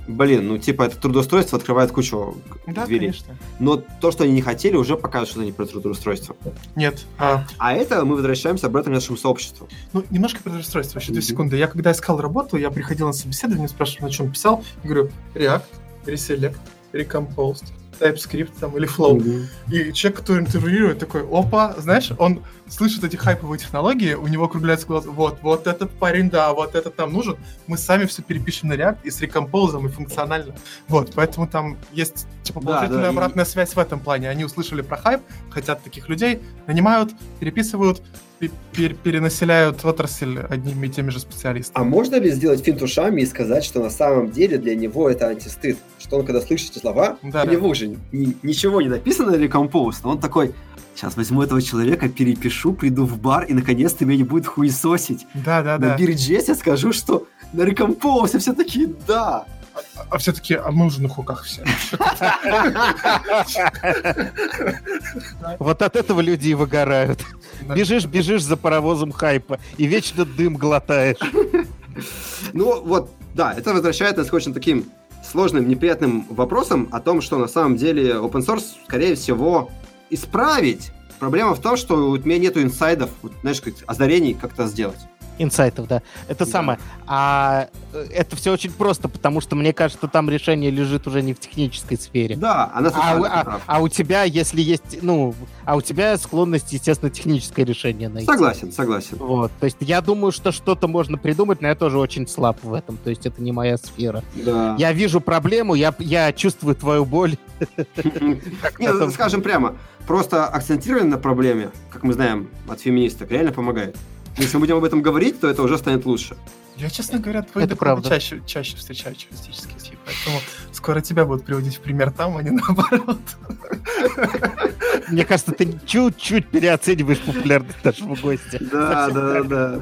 блин, ну типа это трудоустройство открывает кучу да, дверей. Конечно. Но то, что они не хотели, уже показывает, что это не про трудоустройство. Нет. А... а это мы возвращаемся обратно к нашему сообществу. Ну, немножко про трудоустройство, еще две mm-hmm. секунды. Я когда искал работу, я приходил на собеседование, спрашивал, на чем писал. Я говорю, React, Reselect, Recompose, TypeScript там, или Flow. Mm-hmm. И человек, который интервьюирует, такой, опа, знаешь, он слышит эти хайповые технологии, у него округляются глаза, вот, вот этот парень, да, вот этот нам нужен, мы сами все перепишем на React и с рекомпозом, и функционально. Вот, поэтому там есть, типа, положительная да, да, обратная и... связь в этом плане. Они услышали про хайп, хотят таких людей, нанимают, переписывают, пер- перенаселяют в отрасль одними и теми же специалистами. А можно ли сделать финт ушами и сказать, что на самом деле для него это антистыд? Что он, когда слышит эти слова, да, у да. него уже ни- ничего не написано на Recompose, но он такой... Сейчас возьму этого человека, перепишу, приду в бар, и наконец-то меня не будет хуесосить. Да-да-да. На бирджес я скажу, что на Recompose все такие «да». А, а все такие «а мы уже на хуках все». Вот от этого люди и выгорают. Бежишь-бежишь за паровозом хайпа, и вечно дым глотаешь. Ну вот, да, это возвращает нас к очень таким сложным, неприятным вопросам о том, что на самом деле open source, скорее всего, исправить. Проблема в том, что у меня нету инсайдов, вот, знаешь, как озарений как-то сделать. Инсайтов, да. Это да. самое. А это все очень просто, потому что, мне кажется, там решение лежит уже не в технической сфере. Да, она совершенно а, а, а у тебя, если есть, ну, а у тебя склонность, естественно, техническое решение найти. Согласен, согласен. Вот. То есть я думаю, что что-то можно придумать, но я тоже очень слаб в этом. То есть это не моя сфера. Да. Я вижу проблему, я, я чувствую твою боль. Нет, скажем прямо, просто акцентирование на проблеме, как мы знаем от феминисток, реально помогает. Если мы будем об этом говорить, то это уже станет лучше. Я, честно говоря, твои это доклады чаще, чаще встречаю чувствительские слив, поэтому скоро тебя будут приводить в пример там, а не наоборот. Мне кажется, ты чуть-чуть переоцениваешь популярность нашего гостя. Да, да, да.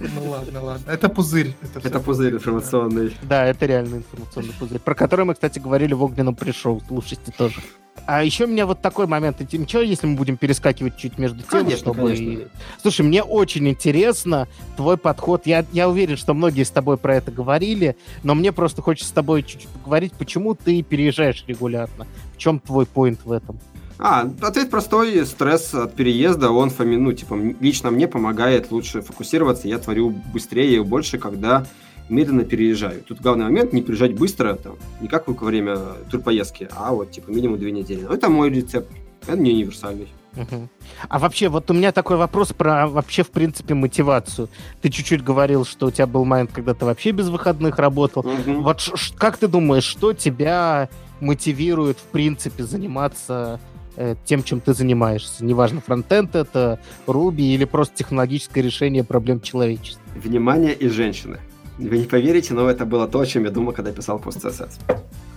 Ну ладно, ладно. Это пузырь. Это пузырь информационный. Да, это реально информационный пузырь, про который мы, кстати, говорили в «Огненном пришел». Слушайте тоже. А еще у меня вот такой момент. Ничего, если мы будем перескакивать чуть между тем, конечно, чтобы... Конечно. Слушай, мне очень интересно твой подход. Я, я уверен, что многие с тобой про это говорили, но мне просто хочется с тобой чуть-чуть поговорить, почему ты переезжаешь регулярно. В чем твой поинт в этом? А, ответ простой. Стресс от переезда, он, ну, типа, лично мне помогает лучше фокусироваться. Я творю быстрее и больше, когда... медленно переезжаю. Тут главный момент — не переезжать быстро, там, не как во время турпоездки, а вот типа минимум две недели. Но это мой рецепт, это не универсальный. Uh-huh. А вообще, вот у меня такой вопрос про вообще, в принципе, мотивацию. Ты чуть-чуть говорил, что у тебя был момент, когда ты вообще без выходных работал. Uh-huh. Вот ш- как ты думаешь, что тебя мотивирует, в принципе, заниматься э, тем, чем ты занимаешься. Неважно, фронтенд это, Ruby или просто технологическое решение проблем человечества. Внимание и женщины. Вы не поверите, но это было то, о чем я думал, когда писал пост си эс эс.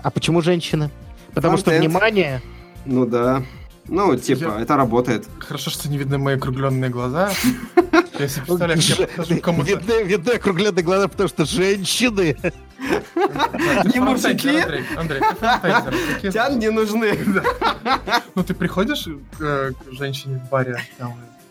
А почему женщины? Потому фронтенд. Что внимание... Ну да. Ну, типа, я... это работает. Хорошо, что не видны мои округленные глаза. Я себе представляю, как я подхожу к кому-то. Видны округленные глаза, потому что женщины. Не мужики. Андрей, ты Тян не нужны. Ну, ты приходишь к женщине в баре,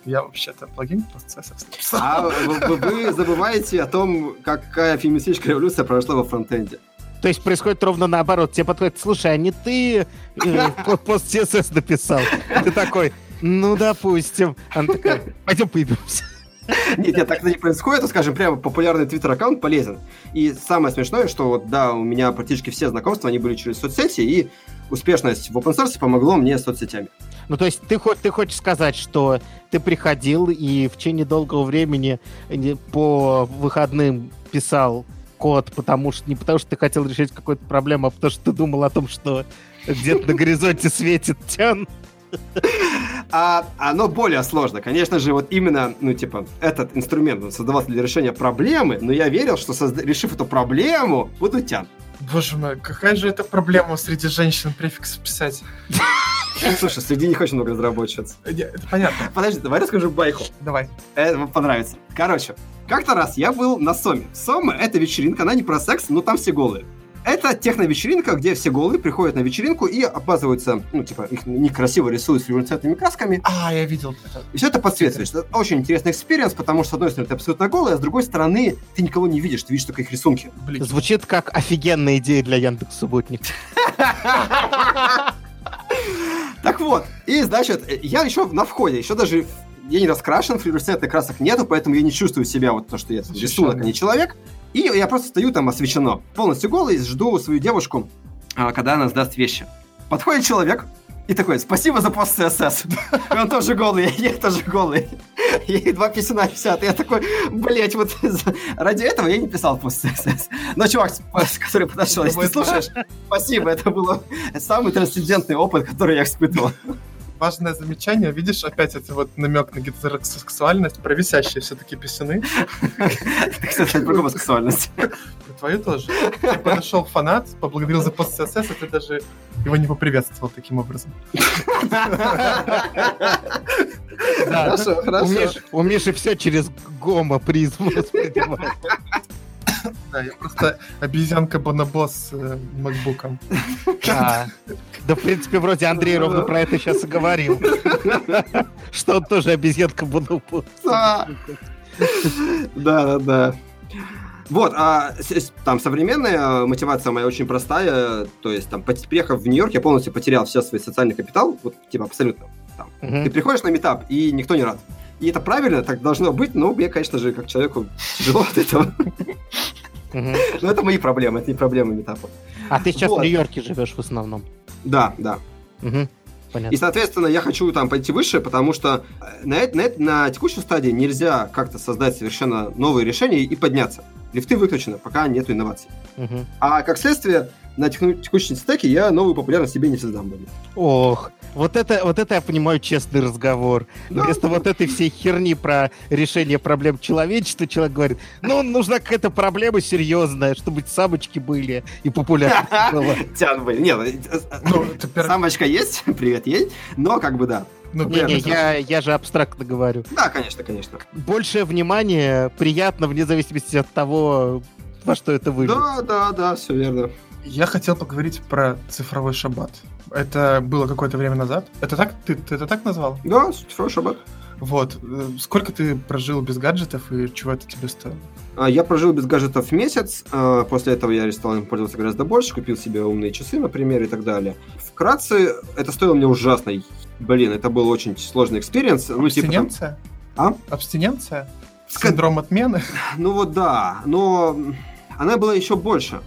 я вообще-то плагин процесса написал. А вы забываете о том, какая феминистическая революция прошла во фронтенде. То есть происходит ровно наоборот. Тебе подходит, слушай, а не ты э, пост си эс эс написал? Ты такой, ну, допустим. Она такая, пойдем поебемся. Нет, нет, так это не происходит. А, скажем, прямо популярный твиттер-аккаунт полезен. И самое смешное, что вот, да, у меня практически все знакомства, они были через соцсети, и успешность в open-source помогла мне с соцсетями. Ну, то есть ты, ты хочешь сказать, что ты приходил и в течение долгого времени по выходным писал код, потому что не потому, что ты хотел решить какую-то проблему, а потому, что ты думал о том, что где-то на горизонте светит Тян. А, оно более сложно. Конечно же, вот именно, ну, типа, этот инструмент он создавался для решения проблемы, но я верил, что, созда- решив эту проблему, буду Тян. Боже мой, какая же это проблема среди женщин префикс писать? Слушай, среди них очень много разработчиц. Нет, это понятно. Подожди, давай расскажу байку. Давай. Это вам понравится. Короче, как-то раз я был на Соме. Сома — это вечеринка, она не про секс, но там все голые. Это техно-вечеринка, где все голые приходят на вечеринку и обмазываются, ну, типа, их некрасиво рисуют флюоресцентными красками. А, я видел это. И все это подсвечивается. Это очень интересный экспириенс, потому что, с одной стороны, ты абсолютно голый, а с другой стороны, ты никого не видишь, ты видишь только их рисунки. Блин. Звучит как офигенная идея для Яндекс.Субботник. Так вот, и, значит, я еще на входе, еще даже... Я не раскрашен, флюоресцентных красок нету, поэтому я не чувствую себя вот то, что я рисунок, а не человек. И я просто стою там освещено, полностью голый, жду свою девушку, когда она сдаст вещи. Подходит человек и такой, спасибо за пост си эс эс. Он тоже голый, я тоже голый. Ей два писюна висят. Я такой, блять, вот ради этого я не писал пост си эс эс. Но чувак, который подошел, если ты слушаешь, спасибо, это был самый трансцендентный опыт, который я испытывал. Важное замечание, видишь, опять это вот намек на гетеросексуальность, про висящие все-таки писюны. Кстати, про гомосексуальность. Про твою тоже. Подошел фанат, поблагодарил за пост си эс эс, а ты даже его не поприветствовал таким образом. Хорошо, хорошо. У Миши все через гомо-призму воспринимает. Да, я просто обезьянка-бонобо с э, макбуком. А, да, в принципе, вроде Андрей ровно про это сейчас и говорил. Что он тоже обезьянка-бонобо. Да, да, да. Вот, а там современная мотивация моя очень простая. То есть, там, приехав в Нью-Йорк, я полностью потерял все свой социальный капитал. Вот, типа, абсолютно. Там. Угу. Ты приходишь на митап, и никто не рад. И это правильно, так должно быть, но мне, конечно же, как человеку тяжело от этого. Но это мои проблемы, это не проблемы метафор. А ты сейчас в Нью-Йорке живешь в основном? Да, да. Понятно. И, соответственно, я хочу там пойти выше, потому что на, это, на, это, на текущей стадии нельзя как-то создать совершенно новые решения и подняться. Лифты выключены, пока нет инноваций. Угу. А как следствие, на текущей стеке я новую популярность себе не создам. Ох, вот это, вот это я понимаю честный разговор. Да. Вместо вот этой всей херни про решение проблем человечества человек говорит, ну, нужна какая-то проблема серьезная, чтобы самочки были и популярность была. Тян, блин, нет, самочка есть, привет, есть, но как бы да. Ну, не, не, я, я же абстрактно говорю. Да, конечно, конечно. Большее внимание приятно, вне зависимости от того, во что это выльется. Да, да, да, все верно. Я хотел поговорить про цифровой шаббат. Это было какое-то время назад. Это так? Ты, ты это так назвал? Да, цифровой шаббат. Вот. Сколько ты прожил без гаджетов и чего это тебе стоило? Я прожил без гаджетов месяц. После этого я стал им пользоваться гораздо больше. Купил себе умные часы, например, и так далее. Вкратце, это стоило мне ужасно. Блин, это был очень сложный экспириенс. Абстиненция? А? Абстиненция? Синдром отмены? Ну вот да, но она была еще больше.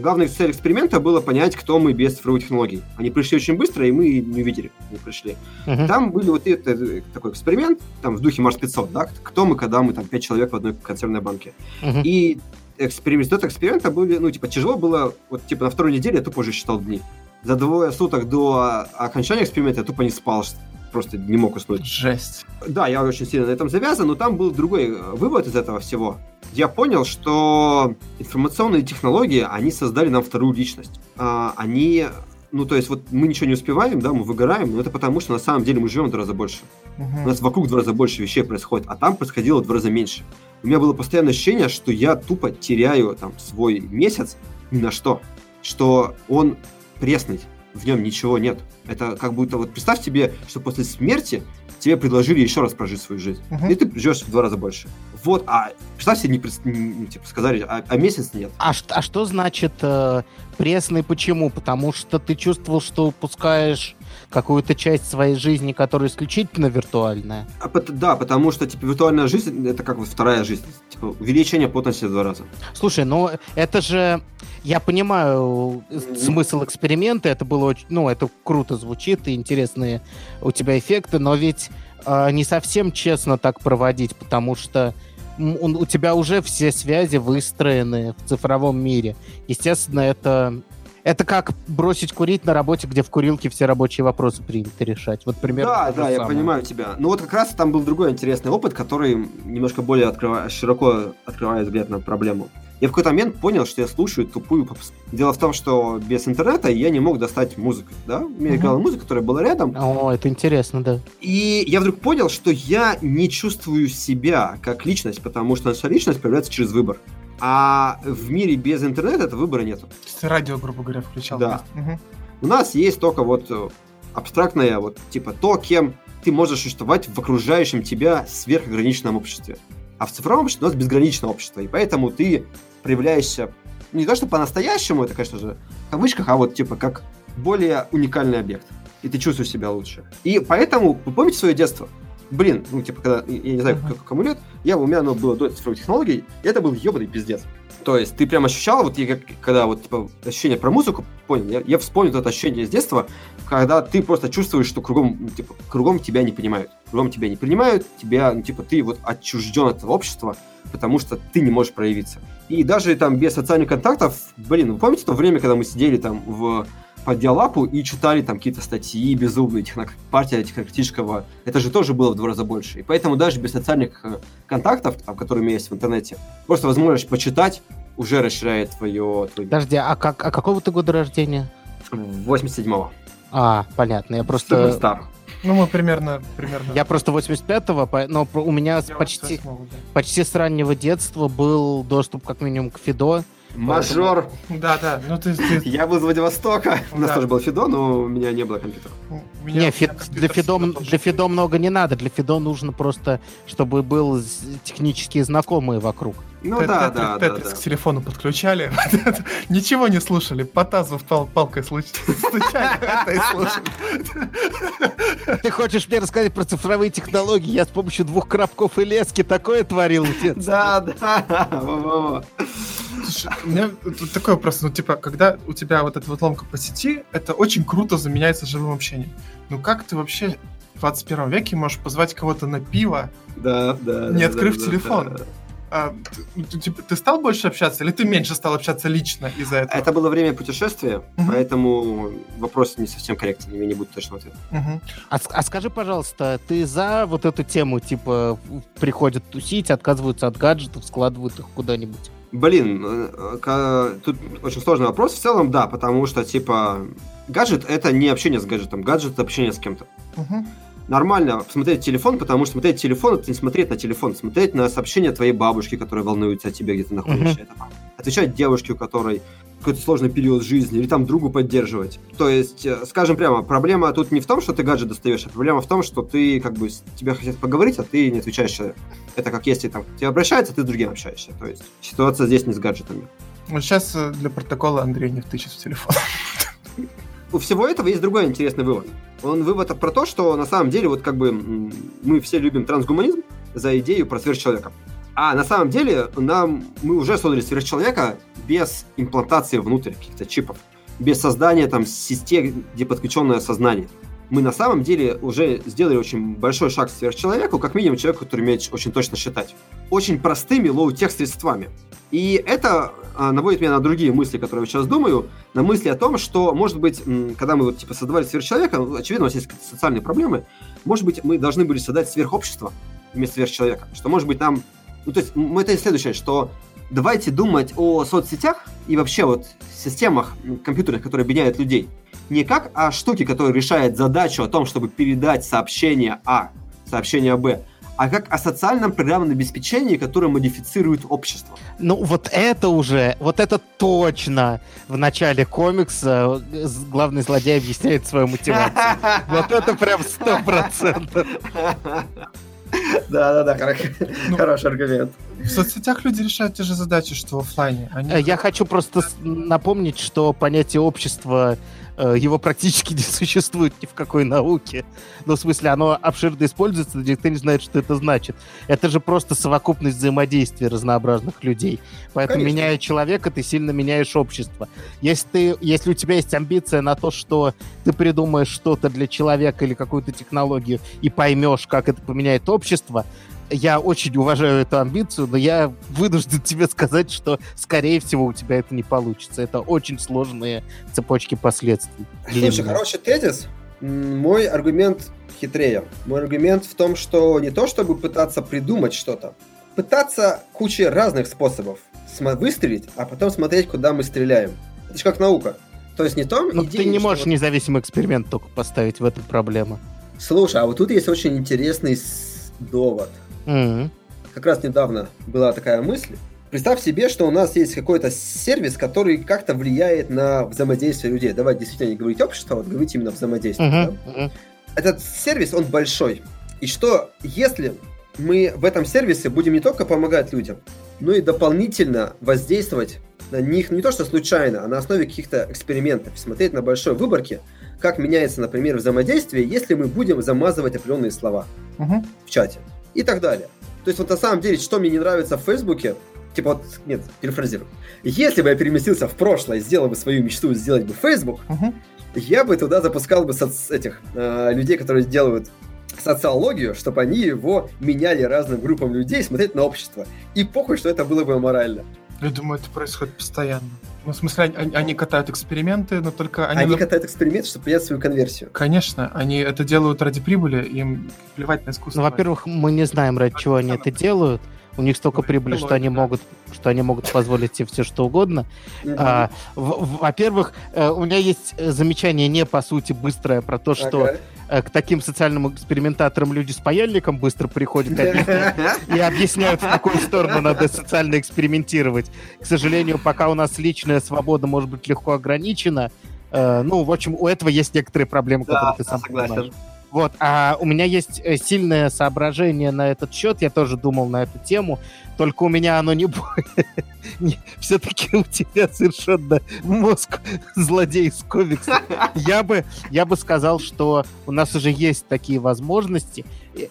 Главная цель эксперимента была понять, кто мы без цифровых технологий. Они пришли очень быстро, и мы не увидели, не пришли. Uh-huh. Там был вот этот, такой эксперимент, там в духе Марс пятьсот, да, кто мы, когда мы там пять человек в одной консервной банке. Uh-huh. И эксперимент, до этого эксперимента были, ну, типа, тяжело было, вот, типа, на второй неделе я тупо уже считал дни. за двое суток до окончания эксперимента я тупо не спал, просто не мог уснуть. Жесть. Да, я очень сильно на этом завязан, но там был другой вывод из этого всего. Я понял, что информационные технологии, они создали нам вторую личность. Они, ну то есть вот мы ничего не успеваем, да, мы выгораем, но это потому, что на самом деле мы живем в два раза больше. Угу. У нас вокруг в два раза больше вещей происходит, а там происходило в два раза меньше. У меня было постоянное ощущение, что я тупо теряю там свой месяц ни на что, что он пресный, в нем ничего нет. Это как будто, вот представь себе, что после смерти тебе предложили еще раз прожить свою жизнь, uh-huh. и ты живешь в два раза больше. Вот, а представь себе, не, не, типа, сказали, а, а месяц нет. А, а что значит э, пресный почему? Потому что ты чувствовал, что упускаешь какую-то часть своей жизни, которая исключительно виртуальная? А, да, потому что типа, виртуальная жизнь — это как вот вторая жизнь. Типа, увеличение плотности в два раза. Слушай, ну это же... Я понимаю смысл эксперимента, это было очень... Ну, это круто звучит, и интересные у тебя эффекты, но ведь э, не совсем честно так проводить, потому что у, у тебя уже все связи выстроены в цифровом мире. Естественно, это... Это как бросить курить на работе, где в курилке все рабочие вопросы принято решать. Вот примерно. Да, да, я понимаю тебя. Но вот как раз там был другой интересный опыт, который немножко более открыв... широко открывает взгляд на проблему. Я в какой-то момент понял, что я слушаю тупую попсу. Дело в том, что без интернета я не мог достать музыку, да? У меня играла музыка, которая была рядом. О, это интересно, да. И я вдруг понял, что я не чувствую себя как личность, потому что наша личность появляется через выбор. А в мире без интернета этого выбора нет. То есть радио, грубо говоря, включал. Да. Угу. У нас есть только вот абстрактное, вот типа то, кем ты можешь существовать в окружающем тебя сверхограничном обществе. А в цифровом обществе у нас безграничное общество, и поэтому ты проявляешься не то, что по-настоящему, это, конечно же, в кавычках, а вот типа как более уникальный объект, и ты чувствуешь себя лучше. И поэтому, вы помните свое детство? Блин, ну, типа, когда, я не знаю, uh-huh. кому лет, я, у меня оно было до цифровых технологий, и это был ебаный пиздец. То есть ты прям ощущал, вот я, когда вот, типа, ощущение про музыку, понял, я, я вспомнил это ощущение с детства, когда ты просто чувствуешь, что кругом, ну, типа, кругом тебя не понимают, кругом тебя не принимают, тебя, ну, типа, ты вот отчужден от этого общества, потому что ты не можешь проявиться. И даже там без социальных контактов, блин, вы помните то время, когда мы сидели там в... под диалапу и читали там какие-то статьи безумные, техно- партия технократического, это же тоже было в два раза больше. И поэтому даже без социальных контактов, там, которые у меня есть в интернете, просто возможность почитать уже расширяет твое... твое... Подожди, а, как, а какого ты года рождения? восемьдесят седьмого. А, понятно, я просто... Супер стар. Ну, мы примерно... примерно. Я просто восемьдесят пятого, но у меня почти, почти с раннего детства был доступ как минимум к ФИДО. Мажор. Да, да. Ну, ты, ты... Я был из Владивостока. Да. У нас тоже был ФИДО, но у меня не было компьютера. Меня... Не, фи... для ФИДО, для ФИДО много не надо. Для ФИДО нужно просто, чтобы были технические знакомые вокруг. Ну да, да, да. Тетрис к телефону подключали. Ничего не слушали. По тазу палкой стучали. Это и слушали. Ты хочешь мне рассказать про цифровые технологии? Я с помощью двух коробков и лески такое творил, отец. Да, да. У меня тут такой вопрос, ну, типа, когда у тебя вот эта вот ломка по сети, это очень круто заменяется живым общением. Ну, как ты вообще в двадцать первом веке можешь позвать кого-то на пиво, да, да, не да, открыв да, телефон? Да, да. А, ты, ты, ты стал больше общаться или ты меньше стал общаться лично из-за этого? Это было время путешествия, uh-huh. поэтому вопрос не совсем корректен, у меня не будет точного ответа. Uh-huh. А, а скажи, пожалуйста, ты за вот эту тему, типа, приходят тусить, отказываются от гаджетов, складывают их куда-нибудь? Блин, тут очень сложный вопрос в целом, да, потому что, типа, гаджет — это не общение с гаджетом, гаджет — это общение с кем-то. Uh-huh. Нормально смотреть телефон, потому что смотреть телефон — это не смотреть на телефон, смотреть на сообщение твоей бабушки, которая волнуется о тебе, где ты находишься. Uh-huh. Отвечать девушке, у которой какой-то сложный период жизни, или там другу поддерживать. То есть, скажем прямо, проблема тут не в том, что ты гаджет достаешь, а проблема в том, что ты, как бы, тебя хотят поговорить, а ты не отвечаешь человеку. Это как если там к тебе обращаются, а ты с другим общаешься. То есть, ситуация здесь не с гаджетами. Ну, сейчас для протокола Андрей не втычет в телефон. У всего этого есть другой интересный вывод. Он вывод про то, что на самом деле вот как бы мы все любим трансгуманизм за идею про сверхчеловека. А на самом деле нам, мы уже создали сверхчеловека без имплантации внутрь каких-то чипов, без создания там систем, где подключенное сознание. мы на самом деле уже сделали очень большой шаг сверхчеловеку, как минимум человеку, который умеет очень точно считать, очень простыми лоу-тех средствами. И это наводит меня на другие мысли, которые я сейчас думаю, на мысли о том, что, может быть, когда мы вот, типа, создавали сверхчеловека, очевидно, у нас есть какие-то социальные проблемы, может быть, мы должны были создать сверхобщество вместо сверхчеловека, что, может быть, нам... Ну, то есть, это следующее, что давайте думать о соцсетях и вообще вот системах компьютерных, которые объединяют людей, не как о штуке, которая решает задачу о том, чтобы передать сообщение А, сообщение Б, а как о социальном программном обеспечении, которое модифицирует общество. Ну вот это уже, вот это точно в начале комикса главный злодей объясняет свою мотивацию. Вот это прям сто процентов. Да-да-да, хороший аргумент. В соцсетях люди решают те же задачи, что в офлайне. Я хочу просто напомнить, что понятие общества, его практически не существует ни в какой науке. Ну, в смысле, оно обширно используется, но никто не знает, что это значит. Это же просто совокупность взаимодействия разнообразных людей. Поэтому, конечно, меняя человека, ты сильно меняешь общество. Если ты, если у тебя есть амбиция на то, что ты придумаешь что-то для человека или какую-то технологию и поймешь, как это поменяет общество, я очень уважаю эту амбицию, но я вынужден тебе сказать, что, скорее всего, у тебя это не получится. Это очень сложные цепочки последствий. Слушай, хороший тезис. Мой аргумент хитрее. Мой аргумент в том, что не то, чтобы пытаться придумать что-то, пытаться кучей разных способов выстрелить, а потом смотреть, куда мы стреляем. Это же как наука. То есть не то... Но идея, ты не можешь вот... независимый эксперимент только поставить, в этом проблема. Слушай, а вот тут есть очень интересный с... довод. Mm-hmm. Как раз недавно была такая мысль. Представь себе, что у нас есть какой-то сервис, который как-то влияет на взаимодействие людей. Давай действительно не говорить общество, а вот говорить именно взаимодействие. Mm-hmm. Да? Mm-hmm. Этот сервис, он большой. И что, если мы в этом сервисе будем не только помогать людям, но и дополнительно воздействовать на них, не то что случайно, а на основе каких-то экспериментов, смотреть на большой выборке, как меняется, например, взаимодействие, если мы будем замазывать определенные слова mm-hmm. в чате. И так далее. То есть вот на самом деле, что мне не нравится в Фейсбуке, типа вот, нет, перефразирую. Если бы я переместился в прошлое и сделал бы свою мечту сделать бы Фейсбук, uh-huh. я бы туда запускал бы соц... этих э, людей, которые делают социологию, чтобы они его меняли разным группам людей, смотреть на общество. И похуй, что это было бы аморально. Я думаю, это происходит постоянно. Ну, в смысле, они, они катают эксперименты, но только... Они, они на... катают эксперимент, чтобы понять свою конверсию. Конечно, они это делают ради прибыли, им плевать на искусство. Ну, во-первых, мы не знаем, ради а чего они это делают. У них столько прибыли, что они могут, что они могут позволить себе все, что угодно. А, в, во-первых, у меня есть замечание не по сути быстрое про то, что ага. к таким социальным экспериментаторам люди с паяльником быстро приходят и объясняют, в какую сторону надо социально экспериментировать. К сожалению, пока у нас личная свобода может быть легко ограничена, ну, в общем, у этого есть некоторые проблемы, которые ты сам понимаешь. Вот, а у меня есть сильное соображение на этот счет, я тоже думал на эту тему, только у меня оно не будет. Все-таки у тебя совершенно мозг злодей из комикса. Я бы, я бы сказал, что у нас уже есть такие возможности,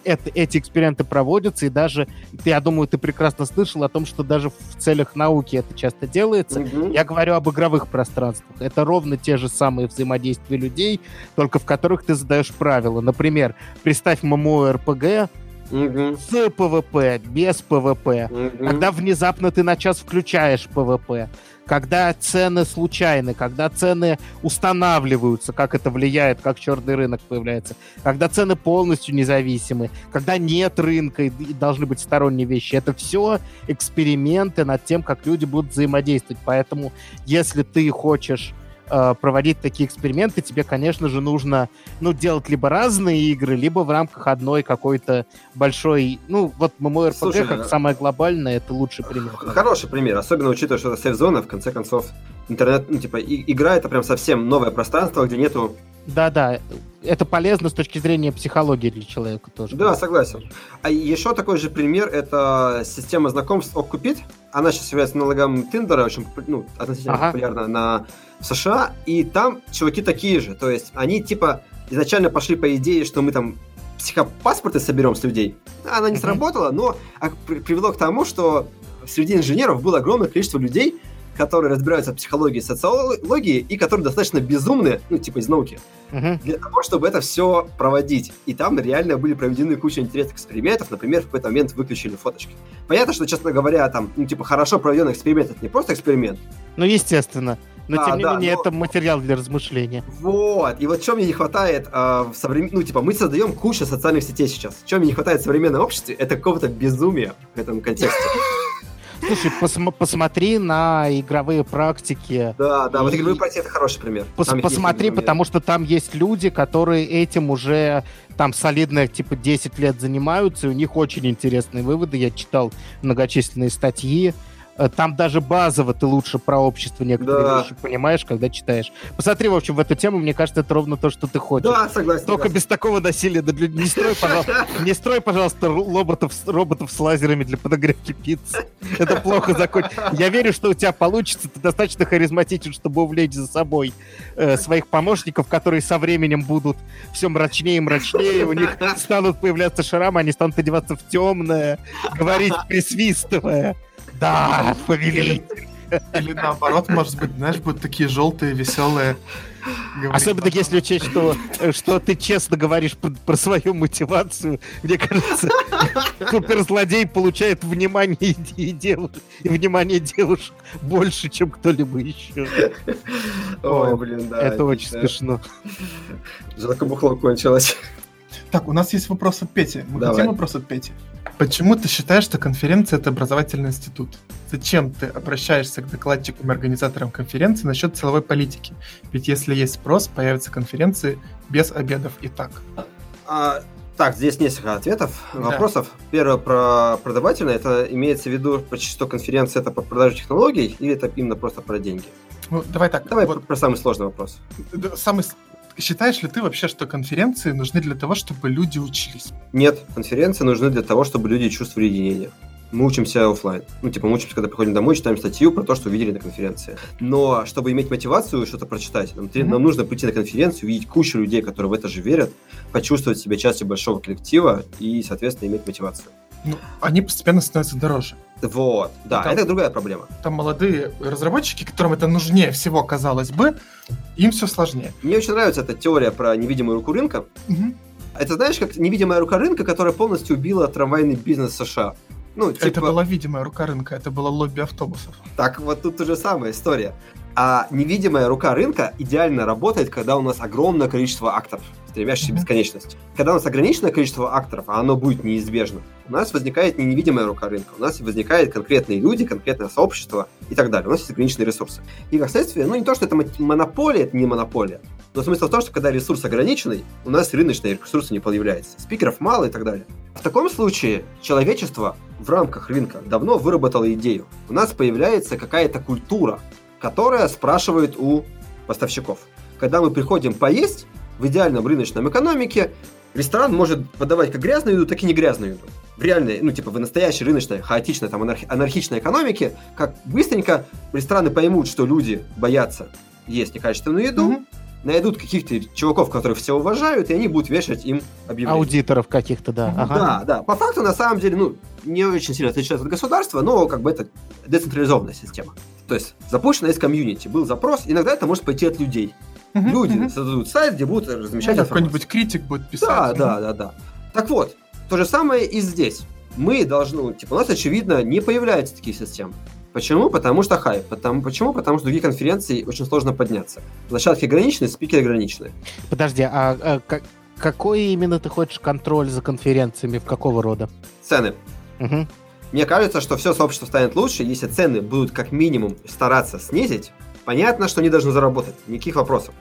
это, эти эксперименты проводятся, и даже, ты, я думаю, ты прекрасно слышал о том, что даже в целях науки это часто делается. Mm-hmm. Я говорю об игровых пространствах. Это ровно те же самые взаимодействия людей, только в которых ты задаешь правила. Например, представь MMORPG mm-hmm. с ПВП, без ПВП. Mm-hmm. Когда внезапно ты на час включаешь ПВП. Когда цены случайны, когда цены устанавливаются, как это влияет, как черный рынок появляется, когда цены полностью независимы, когда нет рынка и должны быть сторонние вещи. Это все эксперименты над тем, как люди будут взаимодействовать. Поэтому, если ты хочешь э, проводить такие эксперименты, тебе, конечно же, нужно ну, делать либо разные игры, либо в рамках одной какой-то большой... Ну, вот MMORPG, Слушай, как да. самое глобальное, это лучший пример. Хороший пример, особенно учитывая, что это сейф-зона, в конце концов, интернет... Ну, типа, и, игра — это прям совсем новое пространство, где нету... Да-да, это полезно с точки зрения психологии для человека тоже. Да, согласен. А еще такой же пример — это система знакомств Оккупит. Она сейчас является аналогом Тиндера, очень, ну, относительно ага. популярна на... в США, и там чуваки такие же. То есть они, типа, изначально пошли по идее, что мы там психопаспорты соберем с людей. Она не сработала, но привело к тому, что среди инженеров было огромное количество людей, которые разбираются в психологии и социологии, и которые достаточно безумны, ну, типа из науки, uh-huh. для того, чтобы это все проводить. И там реально были проведены куча интересных экспериментов, например, в какой-то момент выключили фоточки. Понятно, что, честно говоря, там, ну, типа, хорошо проведенный эксперимент — это не просто эксперимент. Ну, естественно. Но, а, тем не да, менее, но... это материал для размышления. Вот. И вот чего мне не хватает э, в современном... Ну, типа, мы создаем кучу социальных сетей сейчас. Чего мне не хватает в современном обществе, это какого-то безумия в этом контексте. Слушай, пос- посмотри на игровые практики. Да, да, и... вот игровые практики — это хороший пример. Пос- посмотри, потому что там есть люди, которые этим уже там солидно, типа, десять лет занимаются, и у них очень интересные выводы. Я читал многочисленные статьи. Там даже базово ты лучше про общество некоторые да. вещи понимаешь, когда читаешь. Посмотри, в общем, в эту тему, мне кажется, это ровно то, что ты хочешь. Да, согласен. Только согласен. Без такого насилия. Да, не строй, пожалуйста, не строй, пожалуйста, роботов, роботов с лазерами для подогревки пиццы. Это плохо закончится. Я верю, что у тебя получится. Ты достаточно харизматичен, чтобы увлечь за собой э, своих помощников, которые со временем будут все мрачнее и мрачнее. У них станут появляться шрамы, они станут одеваться в темное, говорить присвистывая. Да, повелитель. Или наоборот, может быть, знаешь, будут такие желтые, веселые. Особенно потом. Если учесть, что, что ты честно говоришь про, про свою мотивацию. Мне кажется, суперзлодей получает внимание и, девуш... и внимание девушек больше, чем кто-либо еще. Ой, О, блин, да. Это очень да. смешно. Жалко, бухло кончилось. Так, у нас есть вопрос от Пети. Мы Давай. хотим вопрос от Пети. Почему ты считаешь, что конференция — это образовательный институт? Зачем ты обращаешься к докладчикам и организаторам конференции насчет силовой политики? Ведь если есть спрос, появятся конференции без обедов и так. А, так, здесь несколько ответов, да. вопросов. Первое про продавательное. Это имеется в виду, что конференция — это про продажу технологий или это именно просто про деньги? Ну, давай так. Давай вот. про самый сложный вопрос. Самый Считаешь ли ты вообще, что конференции нужны для того, чтобы люди учились? Нет, конференции нужны для того, чтобы люди чувствовали единение. Мы учимся офлайн. Ну, типа, мы учимся, когда приходим домой, читаем статью про то, что увидели на конференции. Но чтобы иметь мотивацию что-то прочитать, нам, mm-hmm. нам нужно прийти на конференцию, увидеть кучу людей, которые в это же верят, почувствовать себя частью большого коллектива и, соответственно, иметь мотивацию. Ну, они постепенно становятся дороже. Вот, да, там, это другая проблема. Там молодые разработчики, которым это нужнее всего, казалось бы, им все сложнее. Мне очень нравится эта теория про невидимую руку рынка. Угу. Это, знаешь, как невидимая рука рынка, которая полностью убила трамвайный бизнес США. Ну, типа... Это была видимая рука рынка, это было лобби автобусов. Так вот тут та же самая история. А невидимая рука рынка идеально работает, когда у нас огромное количество акторов, стремящихся к бесконечности. Когда у нас ограниченное количество акторов, а оно будет неизбежно, у нас возникает не невидимая рука рынка, у нас возникают конкретные люди, конкретное сообщество и так далее. У нас есть ограниченные ресурсы. И, как следствие, ну не то, что это монополия, это не монополия, но смысл в том, что когда ресурс ограниченный, у нас рыночные ресурсы не появляются, спикеров мало и так далее. В таком случае человечество в рамках рынка давно выработало идею. У нас появляется какая-то культура, которая спрашивает у поставщиков. Когда мы приходим поесть, в идеальном рыночном экономике ресторан может подавать как грязную еду, так и не грязную еду. В реальной, ну типа в настоящей рыночной, хаотичной, там, анархи- анархичной экономике, как быстренько рестораны поймут, что люди боятся есть некачественную еду, mm-hmm. найдут каких-то чуваков, которых все уважают, и они будут вешать им объявления. Аудиторов каких-то, да. Ага. Да, да. По факту, на самом деле, ну, не очень сильно отличается от государства, но как бы это децентрализованная система. То есть запущена из комьюнити, был запрос, иногда это может пойти от людей. Uh-huh, Люди uh-huh. создадут сайт, где будут размещать ну, информацию. Какой-нибудь критик будет писать. Да, ну. да, да, да. Так вот, то же самое и здесь. Мы должны, типа, у нас, очевидно, не появляются такие системы. Почему? Потому что хайп. Потому, почему? Потому что другие конференции очень сложно подняться. Площадки ограничены, спикеры ограничены. Подожди, а, а как, какой именно ты хочешь контроль за конференциями? В какого рода? Цены. Uh-huh. Мне кажется, что все сообщество станет лучше, если цены будут как минимум стараться снизить. Понятно, что они должны заработать. Никаких вопросов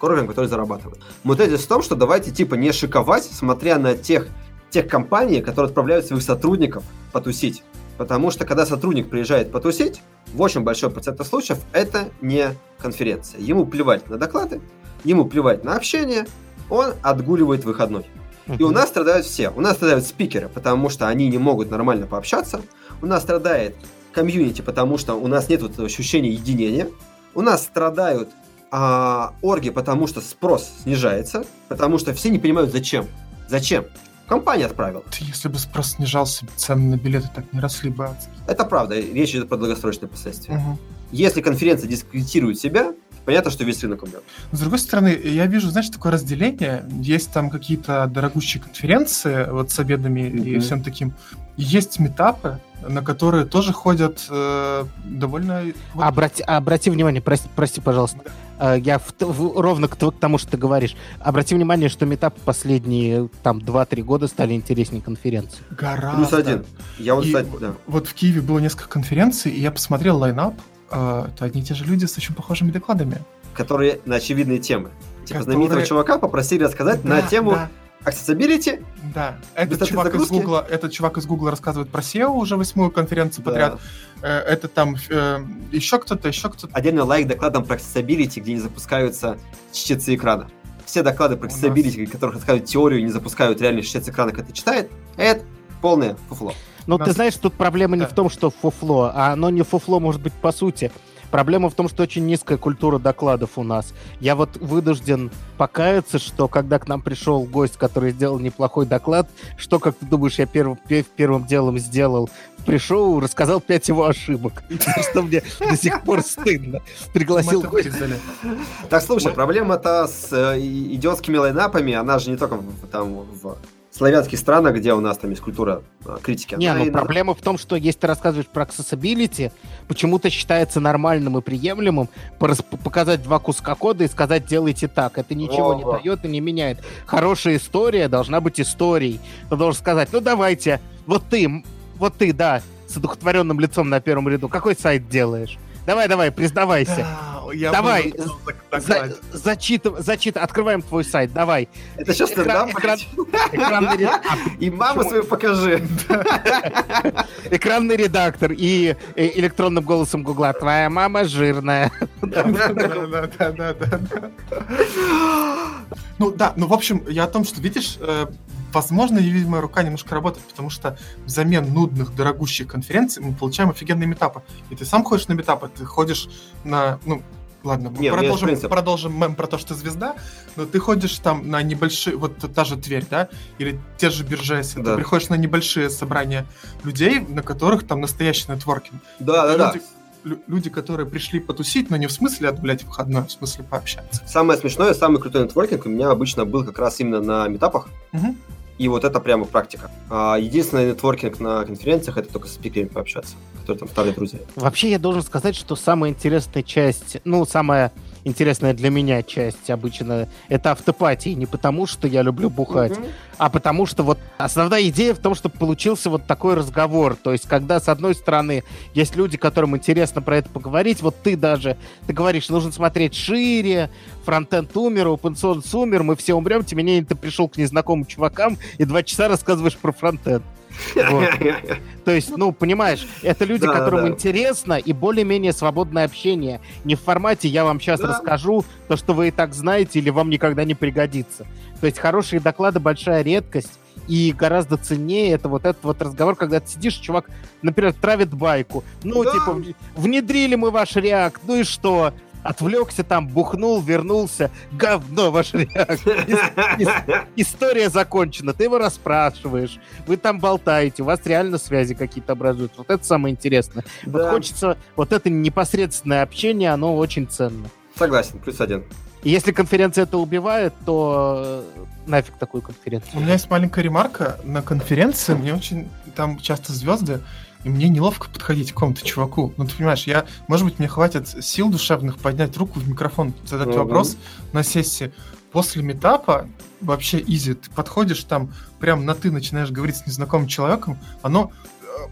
к уровням, которые зарабатывают. Мой тезис в том, что давайте типа не шиковать, смотря на тех, тех компаний, которые отправляют своих сотрудников потусить. Потому что когда сотрудник приезжает потусить, в очень большой процент случаев это не конференция. Ему плевать на доклады, ему плевать на общение, он отгуливает выходной. И у нас страдают все. У нас страдают спикеры, потому что они не могут нормально пообщаться. У нас страдает комьюнити, потому что у нас нет вот ощущения единения. У нас страдают а, орги, потому что спрос снижается, потому что все не понимают, зачем. Зачем? Компания отправила. Ты, если бы спрос снижался, цены на билеты так не росли бы. Это правда, речь идет про долгосрочные последствия. Угу. Если конференция дискредитирует себя, понятно, что весь рынок умрет. С другой стороны, я вижу, знаешь, такое разделение. Есть там какие-то дорогущие конференции вот с обедами mm-hmm. и всем таким. Есть митапы, на которые тоже ходят э, довольно... Вот... Обрати, обрати внимание, прости, прости пожалуйста, да. я в, в, ровно к, к тому, что ты говоришь. Обрати внимание, что митапы последние там, два-три года стали интереснее конференции. Гораздо. Плюс один. Я вот, кстати, да. вот в Киеве было несколько конференций, и я посмотрел лайнап. Uh, это одни и те же люди с очень похожими докладами. Которые на очевидные темы. Типа Которые... знаменитого чувака попросили рассказать да, на тему да. Accessibility. Да, этот чувак, из Google, этот чувак из Google рассказывает про сео уже восьмую конференцию да. подряд. Это там еще кто-то, еще кто-то. Отдельно лайк докладом про Accessibility, где не запускаются чтецы экрана. Все доклады про Accessibility, нас... которых рассказывают теорию, не запускают реальный чтец экрана, когда читает. Это полное фуфло. Но нас... ты знаешь, тут проблема не да. в том, что фуфло, а оно не фуфло, может быть, по сути. Проблема в том, что очень низкая культура докладов у нас. Я вот вынужден покаяться, что когда к нам пришел гость, который сделал неплохой доклад, что, как ты думаешь, я первым, первым делом сделал? Пришел, рассказал пять его ошибок. Что мне до сих пор стыдно. Пригласил гостя. Так, слушай, проблема-то с идиотскими лайнапами, она же не только там в... славянских странах, где у нас там есть культура а, критики. Не, но проблема в том, что если ты рассказываешь про accessibility, почему-то считается нормальным и приемлемым порас- показать два куска кода и сказать «делайте так». Это ничего О-о-о. не дает и не меняет. Хорошая история должна быть историей. Ты должен сказать «ну давайте, вот ты, вот ты, да, с одухотворенным лицом на первом ряду, какой сайт делаешь? Давай, давай, признавайся». Я давай, за, зачитывай, зачит, открываем твой сайт, давай. Это сейчас экран, экран, экранный редактор. И маму почему? Свою покажи. Экранный редактор и электронным голосом Гугла. Твоя мама жирная. Да-да-да. Ну да, ну в общем, я о том, что видишь... Возможно, видимо, рука немножко работает, потому что взамен нудных, дорогущих конференций мы получаем офигенные митапы. И ты сам ходишь на митапы, ты ходишь на... Ну, ладно, мы продолжим, продолжим мем про то, что ты звезда, но ты ходишь там на небольшие... Вот та же Тверь, да? Или те же Биржесы. Да. Ты приходишь на небольшие собрания людей, на которых там настоящий нетворкинг. Да-да-да. Люди, которые пришли потусить, но не в смысле отгулять выходной, а в смысле пообщаться. Самое смешное, самый крутой нетворкинг у меня обычно был как раз именно на митапах. Угу. И вот это прямо практика. Единственный нетворкинг на конференциях — это только с спикерами пообщаться, которые там старые друзья. Вообще я должен сказать, что самая интересная часть, ну, самая интересная для меня часть обычно — это автопатии. Не потому, что я люблю бухать, mm-hmm. а потому что вот основная идея в том, чтобы получился вот такой разговор. То есть когда, с одной стороны, есть люди, которым интересно про это поговорить, вот ты даже, ты говоришь, нужно смотреть шире, фронтенд умер, опенсорс умер, мы все умрем, тем не менее ты пришел к незнакомым чувакам и два часа рассказываешь про фронтенд. Вот. То есть, ну, понимаешь, это люди, да, которым да. интересно и более-менее свободное общение. Не в формате «я вам сейчас да. расскажу то, что вы и так знаете, или вам никогда не пригодится». То есть хорошие доклады — большая редкость, и гораздо ценнее это вот этот вот разговор, когда ты сидишь, чувак, например, травит байку. Ну, да. типа, внедрили мы ваш React, ну и что? Отвлекся там, бухнул, вернулся. Говно ваш React. История закончена. Ты его расспрашиваешь. Вы там болтаете. У вас реально связи какие-то образуются. Вот это самое интересное. Да. Вот хочется... Вот это непосредственное общение, оно очень ценно. Согласен. Плюс один. И если конференция это убивает, то нафиг такую конференцию. У меня есть маленькая ремарка. На конференции мне очень... Там часто звезды. И мне неловко подходить к какому-то чуваку. Ну, ты понимаешь, я, может быть, мне хватит сил душевных поднять руку в микрофон, задать mm-hmm. вопрос на сессии. После митапа вообще изи. Ты подходишь там, прям на «ты» начинаешь говорить с незнакомым человеком. Оно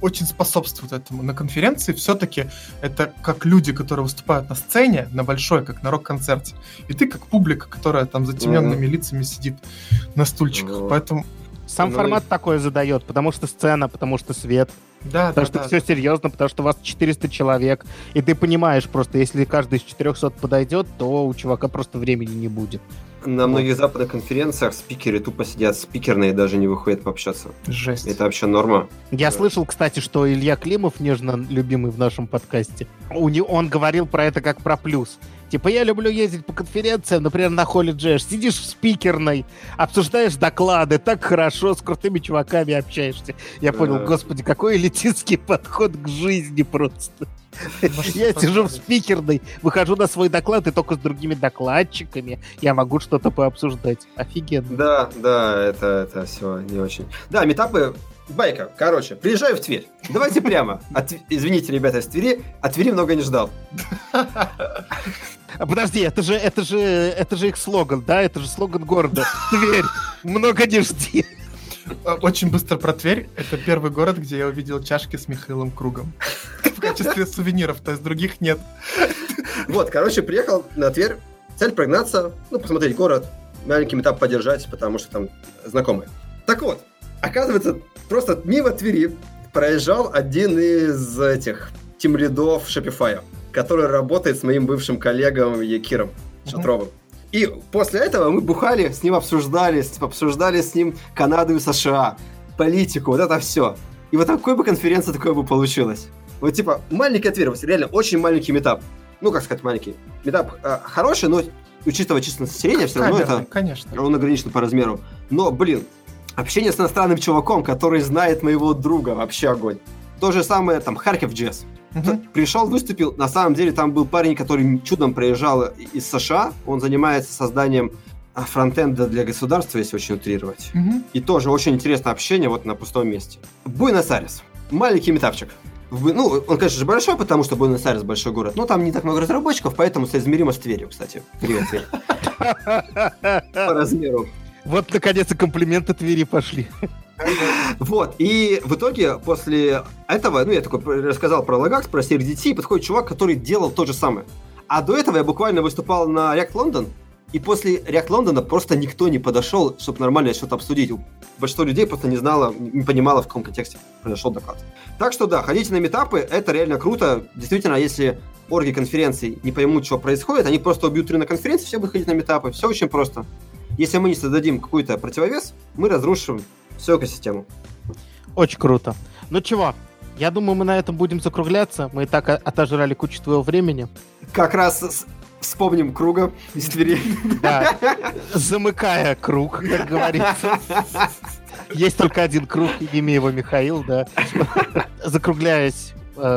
очень способствует этому. На конференции все-таки это как люди, которые выступают на сцене, на большой, как на рок-концерте. И ты как публика, которая там за темненными mm-hmm. лицами сидит на стульчиках. Mm-hmm. Поэтому... Сам ну, формат и... такое задает, потому что сцена, потому что свет, да, потому да, что да. все серьезно, потому что у вас четыреста человек, и ты понимаешь просто, если каждый из четырехсот подойдет, то у чувака просто времени не будет. На многих вот. западных конференциях спикеры тупо сидят спикерные и даже не выходят пообщаться. Жесть. Это вообще норма. Я да. слышал, кстати, что Илья Климов, нежно любимый в нашем подкасте, он говорил про это как про плюс. Типа, я люблю ездить по конференциям, например, на Holy.js. Сидишь в спикерной, обсуждаешь доклады, так хорошо, с крутыми чуваками общаешься. Я понял, господи, какой элитистский подход к жизни просто. Я сижу в спикерной, выхожу на свой доклад, и только с другими докладчиками я могу что-то пообсуждать. Офигенно. Да, да, это, это все не очень. Да, митапы, байка, короче, приезжаю в Тверь. Давайте прямо. От... Извините, ребята, из Твери, от Твери много не ждал. Подожди, это же, это же, это же их слоган, да? Это же слоган города. Тверь, много не жди. Очень быстро про Тверь. Это первый город, где я увидел чашки с Михаилом Кругом. В качестве сувениров, то есть других нет. Вот, короче, приехал на Тверь. Цель прогнаться, ну, посмотреть город, маленький этап поддержать, потому что там знакомые. Так вот, оказывается, просто мимо Твери проезжал один из этих тимлидов Shopify, который работает с моим бывшим коллегом Якиром Шатровым. И после этого мы бухали, с ним обсуждали, обсуждали с ним Канаду и США, политику, вот это все. И вот такой бы конференция, такое бы получилось. Вот типа маленький отверстие, реально очень маленький митап. Ну, как сказать, маленький. Митап э, хороший, но учитывая численность населения, все равно это, конечно, он ограничен по размеру. Но, блин, общение с иностранным чуваком, который знает моего друга, вообще огонь. То же самое там Харьков Джесс. Uh-huh. Пришел, выступил. На самом деле там был парень, который чудом проезжал из США. Он занимается созданием фронтенда для государства, если очень утрировать. Uh-huh. И тоже очень интересное общение вот на пустом месте. Буэнос-Айрес. Маленький митапчик. Ну, он, конечно же, большой, потому что Буэнос-Айрес большой город, но там не так много разработчиков, поэтому соизмеримо с Тверью, кстати. Привет, Тверь. По размеру. Вот, наконец-то, комплименты Твери пошли. Вот, и в итоге после этого, ну, я такой рассказал про Лагакс, про си ар ди ти, и подходит чувак, который делал то же самое. А до этого я буквально выступал на React London, и после React London просто никто не подошел, чтобы нормально что-то обсудить. Большинство людей просто не знало, не понимало, в каком контексте произошел доклад. Так что да, ходите на митапы, это реально круто. Действительно, если орги конференции не поймут, что происходит, они просто убьют на конференции, все будут ходить на митапы, все очень просто. Если мы не создадим какой-то противовес, мы разрушим всю экосистему. Очень круто. Ну чего, я думаю, мы на этом будем закругляться. Мы и так отожрали кучу твоего времени. Как раз вспомним круга из Твери. Да, замыкая круг, как говорится. Есть только один круг, имя его Михаил, да. Закругляясь,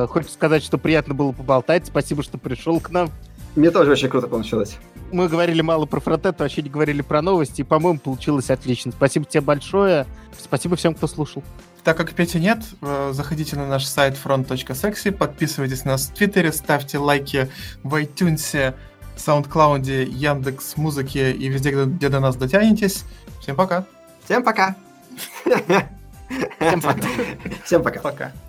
хочется сказать, что приятно было поболтать. Спасибо, что пришел к нам. Мне тоже очень круто получилось. Мы говорили мало про фронтенд, вообще не говорили про новости, и, по-моему, получилось отлично. Спасибо тебе большое. Спасибо всем, кто слушал. Так как Пети нет, заходите на наш сайт front.sexy, подписывайтесь на нас в Твиттере, ставьте лайки в iTunes, SoundCloud, Яндекс.Музыке и везде, где до нас дотянетесь. Всем пока. Всем пока. Всем пока. Всем пока. Пока.